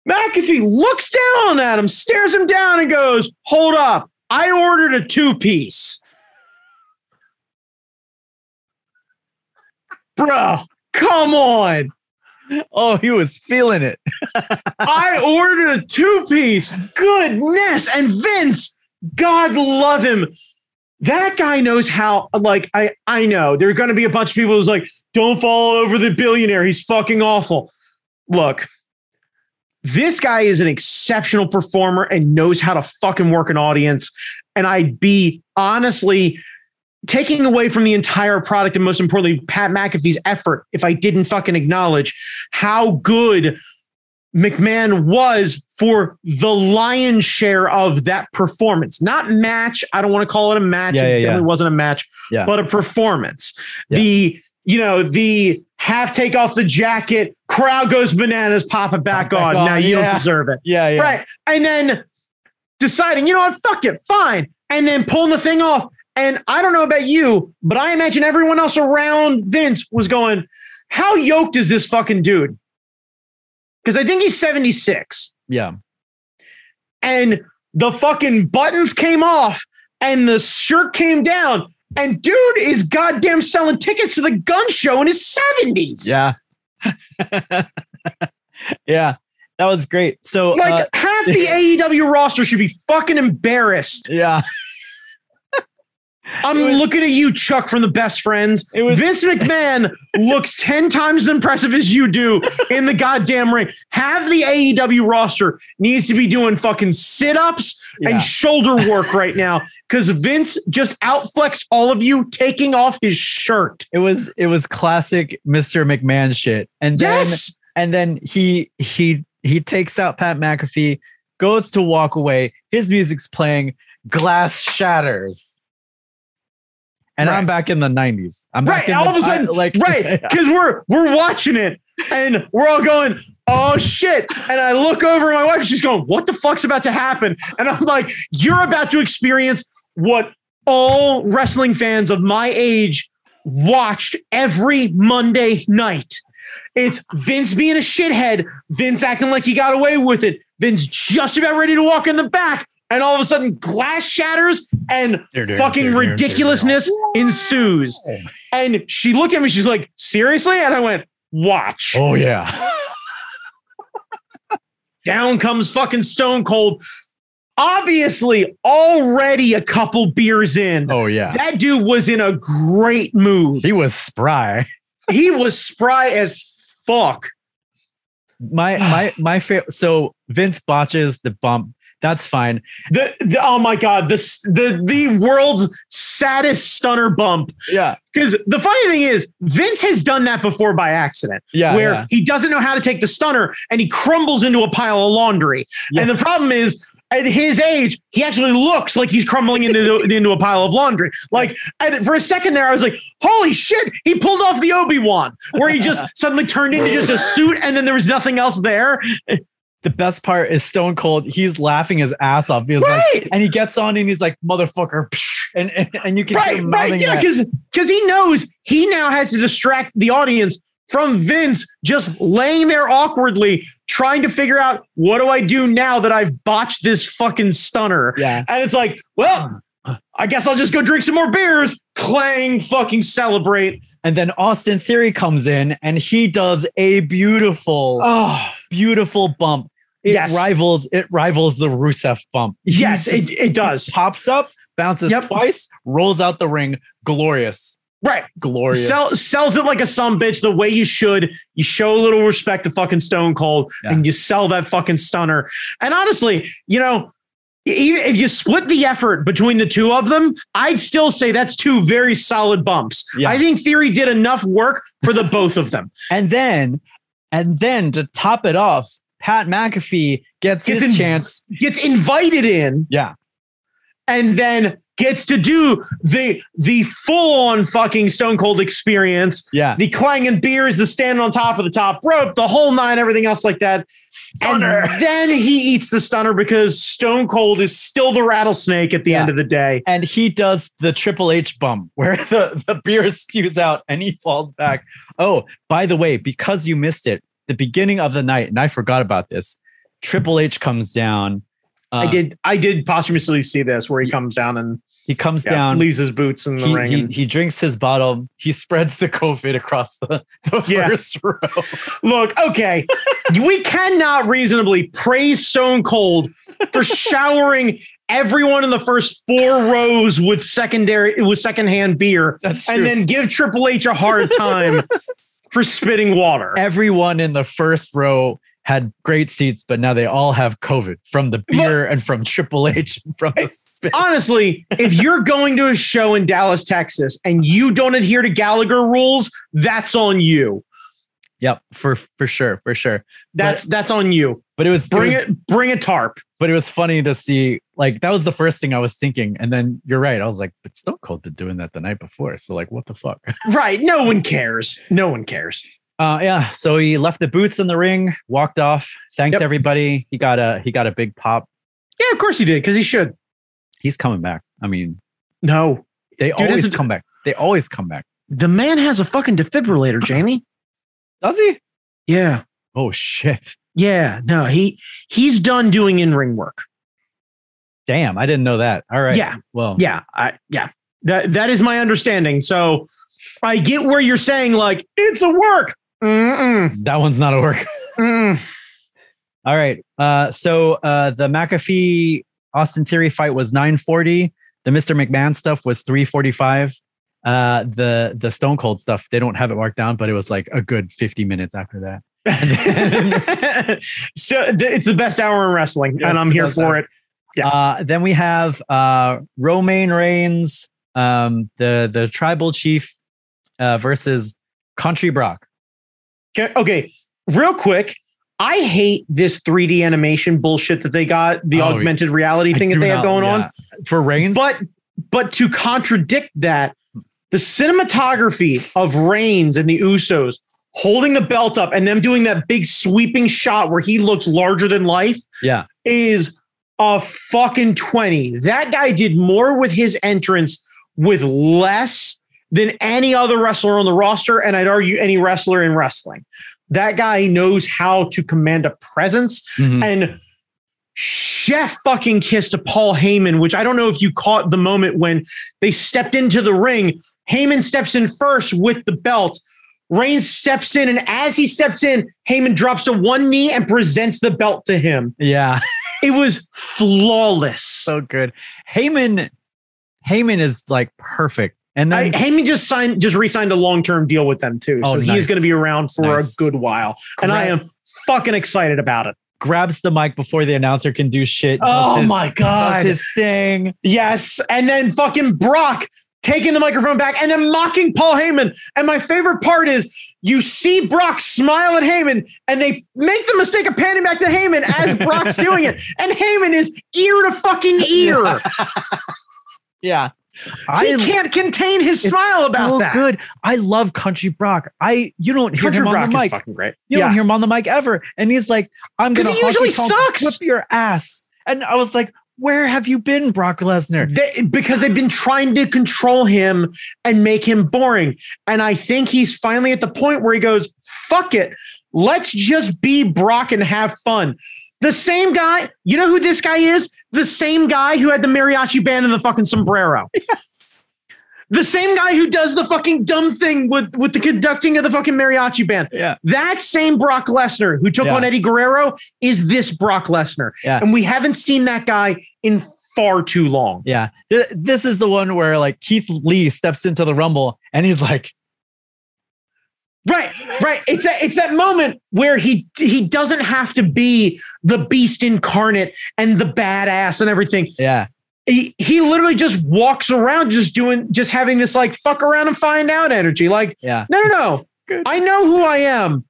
McAfee looks down at him, stares him down, and goes, "Hold up, I ordered a 2-piece, bro. Come on." Oh, he was feeling it. I ordered a two-piece. Goodness. And Vince, God love him. That guy knows how, like, I know there are going to be a bunch of people who's like, don't fall over the billionaire. He's fucking awful. Look, this guy is an exceptional performer and knows how to fucking work an audience. And I'd be honestly taking away from the entire product and most importantly, Pat McAfee's effort if I didn't fucking acknowledge how good McMahon was for the lion's share of that performance. Not match. I don't want to call it a match. Yeah, it definitely wasn't a match, but a performance. Yeah. The half take off the jacket, crowd goes bananas, pop it back on. Now you don't deserve it. Yeah. Right. And then deciding, you know what? Fuck it. Fine. And then pulling the thing off. And I don't know about you, but I imagine everyone else around Vince was going, how yoked is this fucking dude? Because I think he's 76. Yeah. And the fucking buttons came off and the shirt came down. And dude is goddamn selling tickets to the gun show in his 70s. Yeah. Yeah. That was great. So like half the AEW roster should be fucking embarrassed. Yeah. I'm looking at you, Chuck, from The Best Friends. Vince McMahon looks 10 times as impressive as you do in the goddamn ring. Half the AEW roster needs to be doing fucking sit-ups and shoulder work right now because Vince just outflexed all of you taking off his shirt. It was classic Mr. McMahon shit. And then he takes out Pat McAfee, goes to walk away. His music's playing. Glass shatters. And I'm back in the 90s. I'm back in all of a sudden, because we're watching it and we're all going, oh shit. And I look over at my wife, she's going, what the fuck's about to happen? And I'm like, you're about to experience what all wrestling fans of my age watched every Monday night. It's Vince being a shithead, Vince acting like he got away with it, Vince just about ready to walk in the back. And all of a sudden, glass shatters and fucking ridiculousness ensues. And she looked at me. She's like, seriously? And I went, watch. Oh, yeah. Down comes fucking Stone Cold. Obviously, already a couple beers in. Oh, yeah. That dude was in a great mood. He was spry. He was spry as fuck. My favorite. So Vince botches the bump. That's fine. Oh my God, the world's saddest stunner bump. Yeah. Because the funny thing is, Vince has done that before by accident. Yeah. Where he doesn't know how to take the stunner and he crumbles into a pile of laundry. Yeah. And the problem is, at his age, he actually looks like he's crumbling into a pile of laundry. Like, and for a second there, I was like, holy shit, he pulled off the Obi-Wan, where he just suddenly turned into just a suit and then there was nothing else there. The best part is Stone Cold. He's laughing his ass off. And he gets on and he's like, motherfucker. And you can hear him mouthing that. Because he knows he now has to distract the audience from Vince just laying there awkwardly, trying to figure out, what do I do now that I've botched this fucking stunner? Yeah. And it's like, well, I guess I'll just go drink some more beers. Clang, fucking celebrate. And then Austin Theory comes in and he does a beautiful bump. It rivals the Rusev bump. Yes, it does. Pops up, bounces twice, rolls out the ring. Glorious. Right. Glorious. Sells it like a sumbitch the way you should. You show a little respect to fucking Stone Cold and you sell that fucking stunner. And honestly, even if you split the effort between the two of them, I'd still say that's two very solid bumps. Yeah. I think Theory did enough work for the both of them. And then to top it off, Pat McAfee gets invited in. Yeah. And then gets to do the full on fucking Stone Cold experience. Yeah. The clanging beers, the standing on top of the top rope, the whole nine, everything else like that. Stunner. And then he eats the stunner because Stone Cold is still the rattlesnake at the end of the day. And he does the Triple H bump where the beer spews out and he falls back. Oh, by the way, because you missed it, the beginning of the night, and I forgot about this, Triple H comes down. I did posthumously see this where he comes down and He comes down, leaves his boots in the ring. He drinks his bottle. He spreads the COVID across the first row. Look, okay. We cannot reasonably praise Stone Cold for showering everyone in the first four rows with secondhand beer. That's true. And then give Triple H a hard time for spitting water. Everyone in the first row had great seats, but now they all have COVID from the beer and from Triple H and from the spit. Honestly, if you're going to a show in Dallas, Texas, and you don't adhere to Gallagher rules, that's on you. Yep, for sure. That's on you. But bring a tarp. But it was funny to see, like, that was the first thing I was thinking. And then you're right. I was like, but Stone Cold been doing that the night before. So like, what the fuck? Right. No one cares. So he left the boots in the ring, walked off, thanked everybody. He got a big pop. Yeah, of course he did, because he should. He's coming back. I mean, no, They always come back. The man has a fucking defibrillator, Jamie. Does he? Yeah. Oh shit. Yeah. No, he's done doing in-ring work. Damn, I didn't know that. All right. Yeah. Well. Yeah. That is my understanding. So I get where you're saying, like, it's a work. Mm-mm. That one's not a work. Mm. All right. So the McAfee Austin Theory fight was 9:40. The Mr. McMahon stuff was 3:45. The Stone Cold stuff, they don't have it marked down, but it was like a good 50 minutes after that. So it's the best hour in wrestling, and I'm here for it. Yeah. Then we have Romaine Reigns, the tribal chief, versus Country Brock. Okay, real quick. I hate this 3D animation bullshit that they got, the augmented reality thing that they have going on for Reigns. But to contradict that, the cinematography of Reigns and the Usos holding the belt up and them doing that big sweeping shot where he looks larger than life is a fucking 20. That guy did more with his entrance with less than any other wrestler on the roster, and I'd argue any wrestler in wrestling. That guy knows how to command a presence, and chef fucking kiss to Paul Heyman, which I don't know if you caught the moment when they stepped into the ring. Heyman steps in first with the belt. Reigns steps in, and as he steps in, Heyman drops to one knee and presents the belt to him. Yeah. It was flawless. So good. Heyman is like perfect. And then Heyman just re-signed a long-term deal with them too. So he is going to be around for a good while. And I am fucking excited about it. Grabs the mic before the announcer can do shit. Oh my God. Does his thing. Yes. And then fucking Brock taking the microphone back and then mocking Paul Heyman. And my favorite part is you see Brock smile at Heyman and they make the mistake of panning back to Heyman as Brock's doing it. And Heyman is ear to fucking ear. Yeah. He can't contain his smile about that. Good. I love Country Brock. You don't hear him on the mic. Fucking great. You don't hear him on the mic ever. And he's like, I'm going to whip your ass. And I was like, where have you been, Brock Lesnar? Because they've been trying to control him and make him boring. And I think he's finally at the point where he goes, fuck it. Let's just be Brock and have fun. The same guy. You know who this guy is? The same guy who had the mariachi band and the fucking sombrero. Yes. The same guy who does the fucking dumb thing with the conducting of the fucking mariachi band. Yeah. That same Brock Lesnar who took on Eddie Guerrero is this Brock Lesnar. Yeah. And we haven't seen that guy in far too long. Yeah. This is the one where like Keith Lee steps into the Rumble and he's like, right. It's that moment where he doesn't have to be the beast incarnate and the badass and everything. Yeah. He literally just walks around just having this like fuck around and find out energy. Like, no. I know who I am.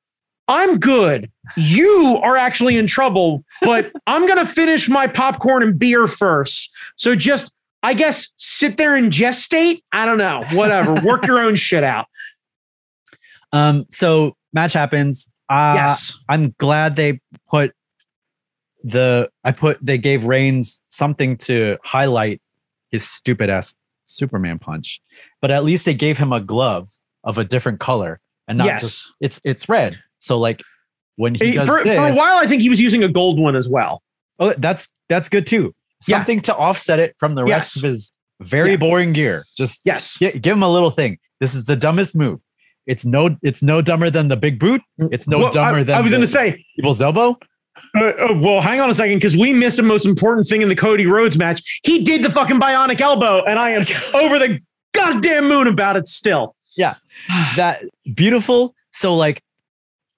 I'm good. You are actually in trouble, but I'm going to finish my popcorn and beer first. So just, I guess, sit there and gestate. I don't know. Whatever. Work your own shit out. So match happens. Yes. I'm glad they gave Reigns something to highlight his stupid ass Superman punch, but at least they gave him a glove of a different color and not just it's red. So like when he does for a while, I think he was using a gold one as well. Oh, that's good too. Something to offset it from the rest of his Boring gear. Just give him a little thing. This is the dumbest move. It's no dumber than the big boot. It's no dumber than I was going to say people's elbow. Well, hang on a second, because we missed the most important thing in the Cody Rhodes match. He did the fucking bionic elbow, and I am over the goddamn moon about it still. Yeah, that beautiful. So like,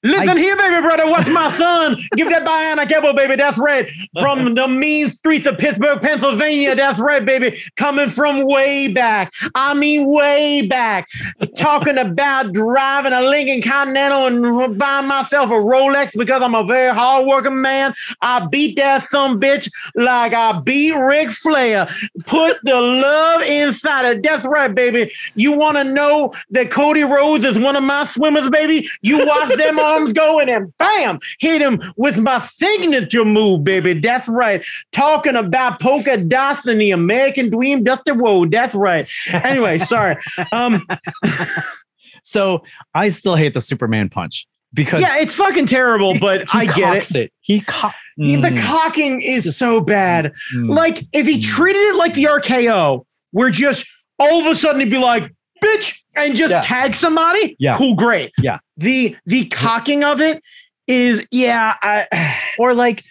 listen here, baby brother, watch my son. Give that bionic elbow, baby. That's right. From the mean streets of Pittsburgh, Pennsylvania. That's right, baby. Coming from way back. I mean, way back. Talking about driving a Lincoln Continental and buying myself a Rolex because I'm a very hardworking man. I beat that sumbitch like I beat Ric Flair. Put the love inside it. That's right, baby. You want to know that Cody Rhodes is one of my swimmers, baby? You watch them all. Going and bam, hit him with my signature move, baby. That's right. Talking about polka dots and the American dream. That's the word. That's right. Anyway, sorry. So I still hate the Superman punch because it's fucking terrible, but I get it. The cocking is so bad. Like if he treated it like the RKO, where just all of a sudden he'd be like, bitch, and just tag somebody. Yeah. Cool. Great. Yeah. The cocking of it is, or like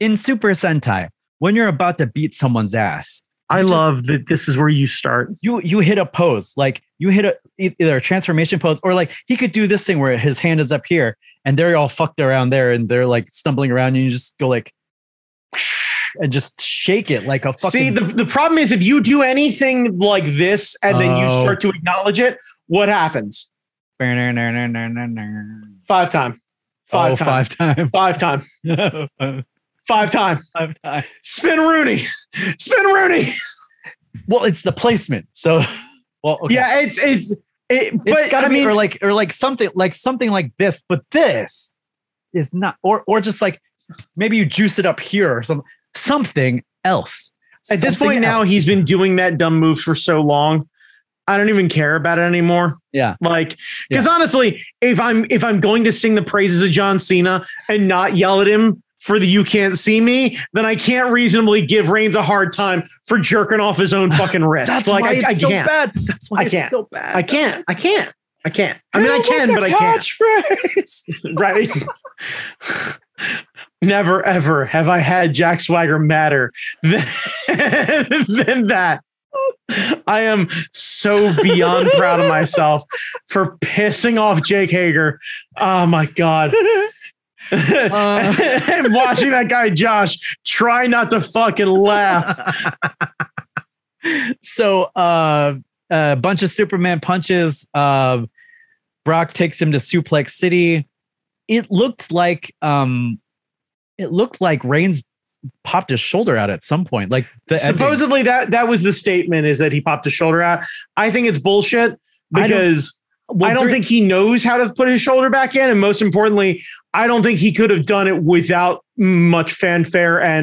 in Super Sentai, when you're about to beat someone's ass. I love that. This is where you start. You hit a pose, like you hit either a transformation pose, or like he could do this thing where his hand is up here and they're all fucked around there and they're like stumbling around and you just go like, and just shake it like a fucking... See, the problem is if you do anything like this and then you start to acknowledge it, what happens? Five time. Spin Rooney. Well, it's the placement. So, well, okay. Yeah, it's gotta be or like something like this, but this is not, or just like maybe you juice it up here or something. Something else. At this point now, he's been doing that dumb move for so long. I don't even care about it anymore. Yeah. Like, because honestly, if I'm going to sing the praises of John Cena and not yell at him for the "you can't see me," then I can't reasonably give Reigns a hard time for jerking off his own fucking wrist. That's like, why I can't. Bad. That's why it's so bad. I can't. I can't. Right. Never, ever have I had Jack Swagger madder than that. I am so beyond proud of myself for pissing off Jake Hager. Oh, my God. And watching that guy, Josh, try not to fucking laugh. So a bunch of Superman punches. Brock takes him to Suplex City. It looked like Reigns popped his shoulder out at some point. Like supposedly ending. that was the statement, is that he popped his shoulder out. I think it's bullshit because I don't think he knows how to put his shoulder back in. And most importantly, I don't think he could have done it without much fanfare. I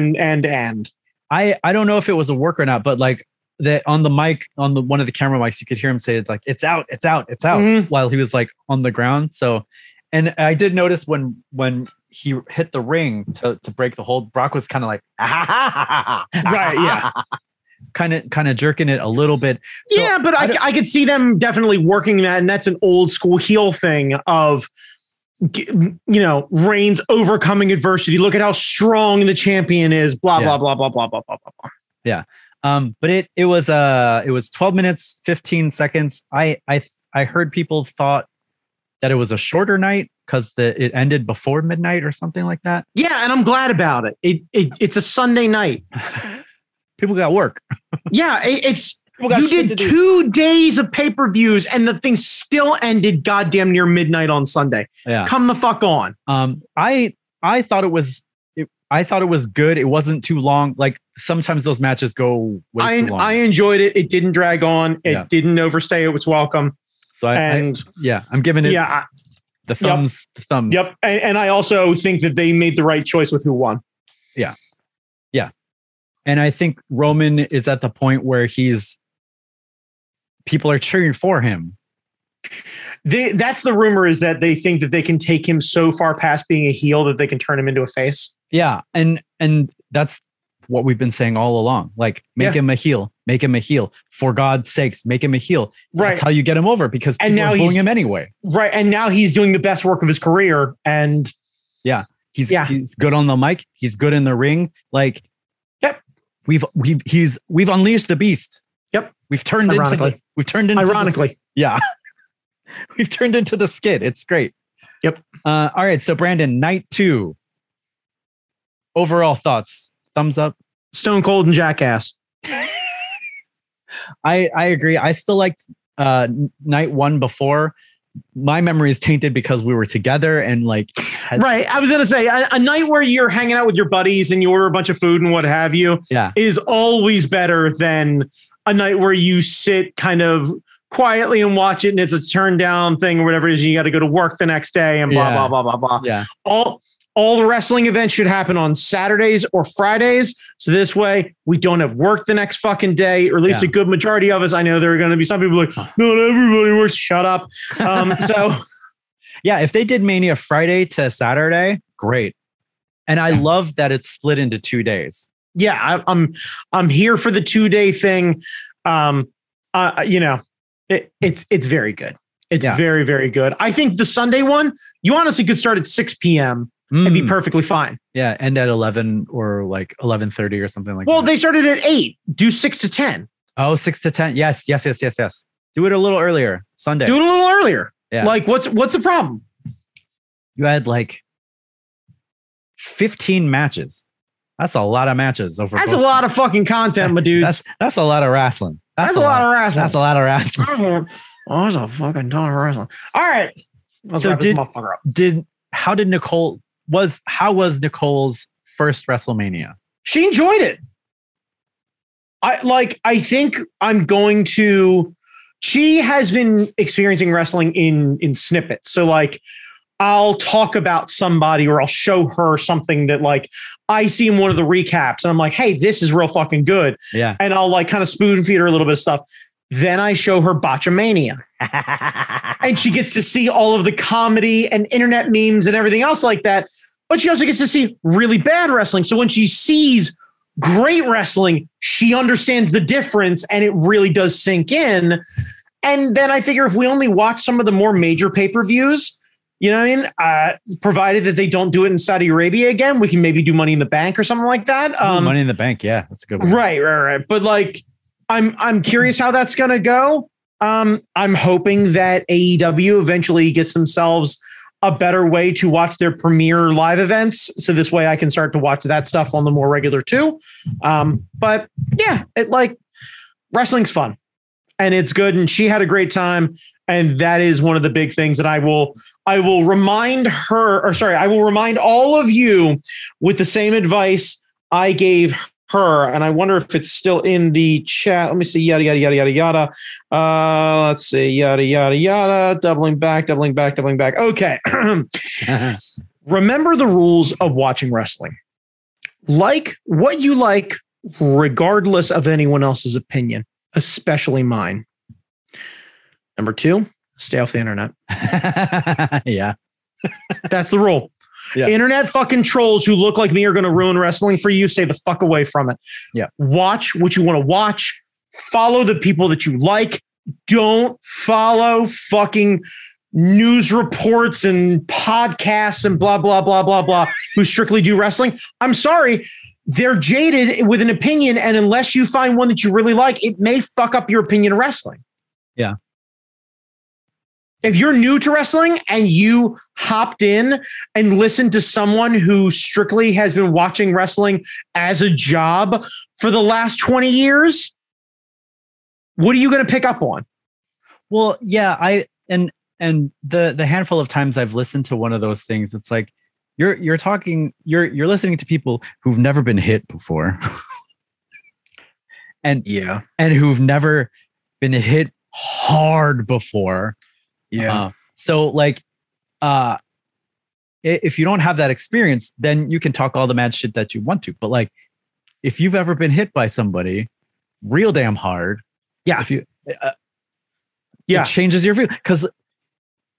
don't know if it was a work or not, but like that on the mic, on one of the camera mics, you could hear him say, it's like, it's out mm-hmm. while he was like on the ground. So, and I did notice when he hit the ring to break the hold, Brock was kind of like, kind of jerking it a little bit. So yeah, but I could see them definitely working that, and that's an old school heel thing of, you know, Reigns overcoming adversity. Look at how strong the champion is. Blah blah blah. Yeah, but it was 12 minutes 15 seconds. I heard people thought that it was a shorter night because it ended before midnight or something like that. Yeah, and I'm glad about it. It's a Sunday night. People got work. Yeah, you did 2 days of pay-per-views and the thing still ended goddamn near midnight on Sunday. Yeah. Come the fuck on. I thought it was good. It wasn't too long. Like sometimes those matches go way too long. I enjoyed it. It didn't drag on. It didn't overstay. It was welcome. So I'm giving it the thumbs. Yep. The thumbs. Yep. And I also think that they made the right choice with who won. Yeah. Yeah. And I think Roman is at the point where people are cheering for him. That's the rumor, is that they think that they can take him so far past being a heel that they can turn him into a face. Yeah. And what we've been saying all along. Like, make him a heel. Make him a heel. For God's sakes, make him a heel. Right. That's how you get him over, because people are booing him anyway. Right. And now he's doing the best work of his career. And he's good on the mic. He's good in the ring. Like, we've unleashed the beast. Yep. We've turned into the skid. It's great. Yep. All right. So Brandon, night two. Overall thoughts. Thumbs up. Stone Cold and Jackass. I agree. I still liked night one before. My memory is tainted because we were together and like... Right. I was going to say, a night where you're hanging out with your buddies and you order a bunch of food and what have you is always better than a night where you sit kind of quietly and watch it and it's a turn down thing or whatever it is. And you got to go to work the next day and blah, blah, blah, blah, blah. Yeah. All the wrestling events should happen on Saturdays or Fridays. So this way we don't have work the next fucking day, or at least a good majority of us. I know there are going to be some people like, not everybody works. Shut up. If they did Mania Friday to Saturday, great. And I love that it's split into 2 days. Yeah. I'm here for the 2 day thing. It's very good. It's very, very good. I think the Sunday one, you honestly could start at 6 p.m. and be perfectly fine. Yeah, end at 11 or like 11:30 or something like that. Well, they started at 8. Do 6 to 10. Oh, 6 to 10. Yes. Do it a little earlier. Sunday. Do it a little earlier. Yeah. Like, what's the problem? You had like 15 matches. That's a lot of matches. That's a lot of fucking content, my dudes. That's a lot of wrestling. That's a lot of wrestling. Oh, that's a fucking ton of wrestling. All right. So how was Nicole's first WrestleMania? She enjoyed it. I think I'm going to, she has been experiencing wrestling in snippets. So like, I'll talk about somebody or I'll show her something that like I see in one of the recaps and I'm like, hey, this is real fucking good. Yeah. And I'll like kind of spoon feed her a little bit of stuff. Then I show her Botchamania and she gets to see all of the comedy and internet memes and everything else like that. But she also gets to see really bad wrestling. So when she sees great wrestling, she understands the difference and it really does sink in. And then I figure if we only watch some of the more major pay-per-views, you know what I mean? Provided that they don't do it in Saudi Arabia again, we can maybe do Money in the Bank or something like that. Money in the Bank. Yeah, that's a good one. Right. But like, I'm curious how that's going to go. I'm hoping that AEW eventually gets themselves a better way to watch their premier live events. So this way I can start to watch that stuff on the more regular too. But yeah, it like wrestling's fun and it's good. And she had a great time. And that is one of the big things that I will remind her, I will remind all of you with the same advice I gave her. And I wonder if it's still in the chat. Let me see. Let's see. Doubling back. Okay. Remember the rules of watching wrestling. Like what you like, regardless of anyone else's opinion, especially mine. Number 2, stay off the internet. Yeah. That's the rule. Yeah. Internet fucking trolls who look like me are going to ruin wrestling for you. Stay the fuck away from it. Yeah. Watch what you want to watch. Follow the people that you like. Don't follow fucking news reports and podcasts and blah, blah, blah, blah, blah, who strictly do wrestling. I'm sorry. They're jaded with an opinion. And unless you find one that you really like, it may fuck up your opinion of wrestling. Yeah. If you're new to wrestling and you hopped in and listened to someone who strictly has been watching wrestling as a job for the last 20 years, what are you going to pick up on? Well, yeah, and the handful of times I've listened to one of those things, it's like you're listening to people who've never been hit before. and who've never been hit hard before. Yeah. So like, if you don't have that experience, then you can talk all the mad shit that you want to. But like, if you've ever been hit by somebody real damn hard, it changes your view, because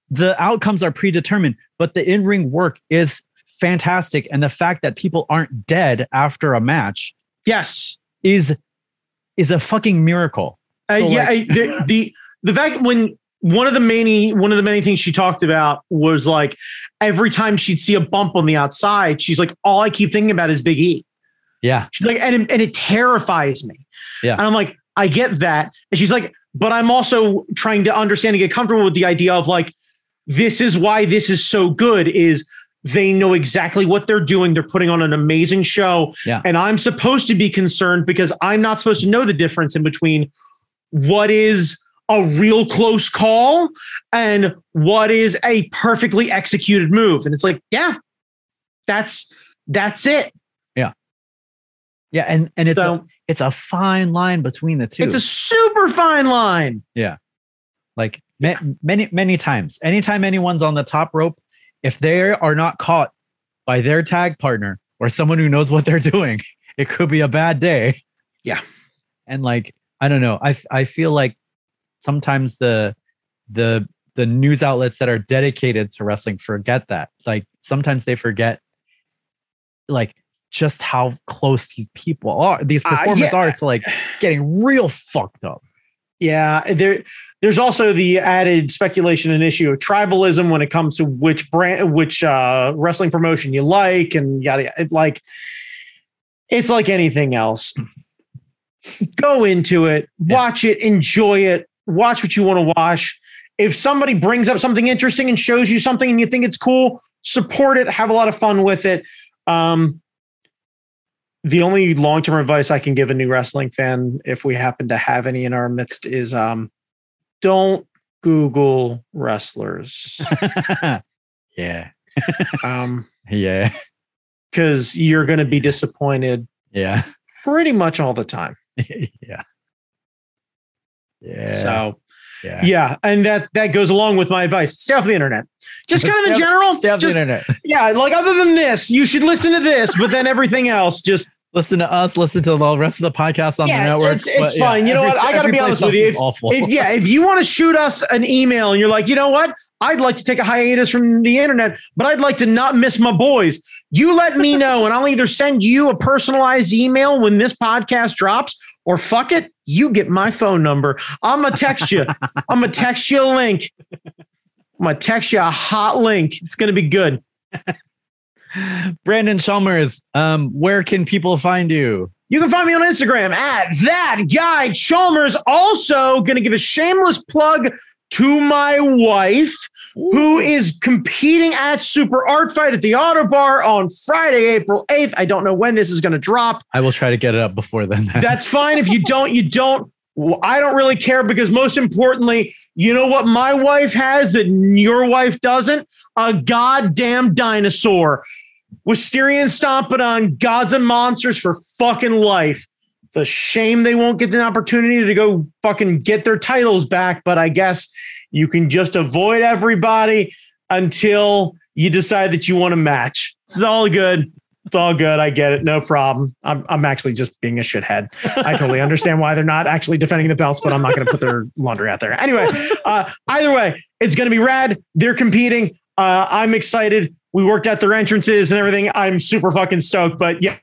the outcomes are predetermined, but the in-ring work is fantastic. And the fact that people aren't dead after a match Yes. Is a fucking miracle. So yeah. Like, the fact when one of the many things she talked about was like, every time she'd see a bump on the outside, she's like, all I keep thinking about is Big E. Yeah. She's like, and it terrifies me. Yeah. And I'm like, I get that. And she's like, but I'm also trying to understand and get comfortable with the idea of like, this is why this is so good, is they know exactly what they're doing. They're putting on an amazing show. Yeah. And I'm supposed to be concerned because I'm not supposed to know the difference in between what is a real close call and what is a perfectly executed move. And it's like, yeah, that's it. Yeah. Yeah. And it's, so, it's a fine line between the two. It's a super fine line. Yeah. Like many times, anytime anyone's on the top rope, if they are not caught by their tag partner or someone who knows what they're doing, it could be a bad day. Yeah. And like, I don't know. I feel like sometimes the news outlets that are dedicated to wrestling forget that. Like sometimes they forget like just how close these people are, these performers are to like getting real fucked up. Yeah, there's also the added speculation and issue of tribalism when it comes to which brand, which wrestling promotion you like, and yada. Like, it's like anything else. Go into it, watch it, enjoy it, watch what you want to watch. If somebody brings up something interesting and shows you something and you think it's cool, support it, have a lot of fun with it. The only long-term advice I can give a new wrestling fan, if we happen to have any in our midst, is don't Google wrestlers. Yeah. Yeah. Because you're going to be disappointed. Yeah. Pretty much all the time. Yeah. Yeah. So, yeah. And that goes along with my advice. Stay off the internet. Just kind of in general. Stay off the internet. Yeah. Like other than this, you should listen to this, but then everything else, just... Listen to us. Listen to the rest of the podcast on the network. It's fine. Yeah, you know what? I got to be honest with you. If you want to shoot us an email and you're like, you know what? I'd like to take a hiatus from the internet, but I'd like to not miss my boys. You let me know, and I'll either send you a personalized email when this podcast drops, or fuck it, you get my phone number. I'm gonna text you. I'm gonna text you a link. I'm gonna text you a hot link. It's gonna be good. Brandon Chalmers, where can people find you? You can find me on Instagram at @thatguychalmers. Also going to give a shameless plug to my wife, who is competing at Super Art Fight at the Auto Bar on Friday, April 8th. I don't know when this is going to drop. I will try to get it up before then. That's fine. If you don't, you don't. Well, I don't really care, because most importantly, you know what my wife has that your wife doesn't? A goddamn dinosaur. Wisterian stomping on gods and monsters for fucking life. It's a shame they won't get the opportunity to go fucking get their titles back, but I guess you can just avoid everybody until you decide that you want to match. It's all good. It's all good. I get it. No problem. I'm actually just being a shithead. I totally understand why they're not actually defending the belts, but I'm not going to put their laundry out there. Anyway, either way, it's going to be rad. They're competing. I'm excited. We worked out their entrances and everything. I'm super fucking stoked. But yeah,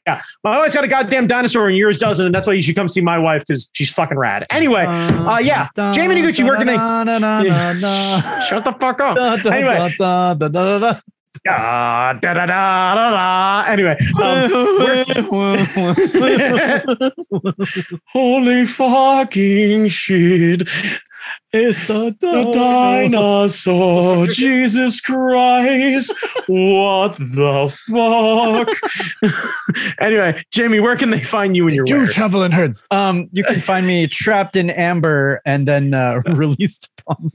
my wife's got a goddamn dinosaur and yours doesn't. And that's why you should come see my wife, because she's fucking rad. Anyway, yeah. Jamie Noguchi working. Shut the fuck up. Anyway. Anyway, holy fucking shit, it's a dinosaur. Jesus Christ, what the fuck. Anyway, Jamie, where can they find you and your wife? Trouble in Herds. You can find me trapped in amber and then released upon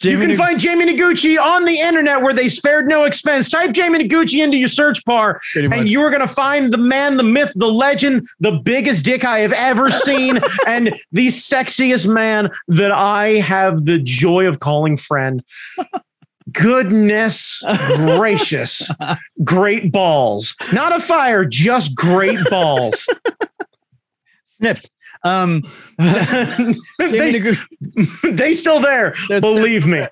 Jamie. You can find Jamie Noguchi on the internet, where they spared no expense. Type Jamie Noguchi into your search bar and you are going to find the man, the myth, the legend, the biggest dick I have ever seen, and the sexiest man that I have the joy of calling friend. Goodness gracious. Great balls. Not a fire, just great balls. Snipped. They still there. Believe me.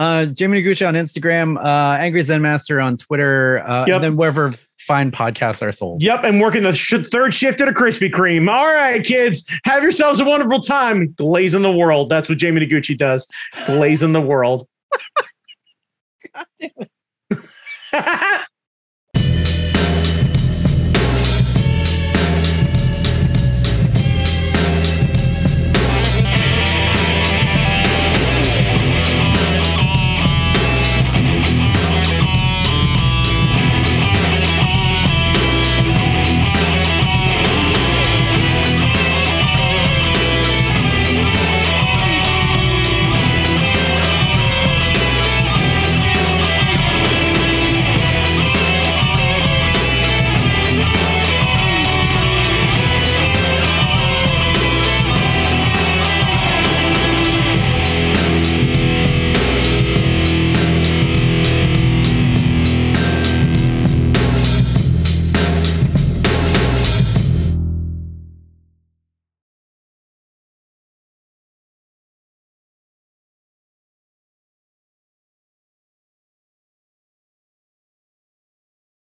Jamie Noguchi on Instagram, Angry Zen Master on Twitter, and then wherever fine podcasts are sold. Yep, and working the third shift at a Krispy Kreme. All right, kids, have yourselves a wonderful time. Glazing the world. That's what Jamie Noguchi does. Glazing the world. God damn it.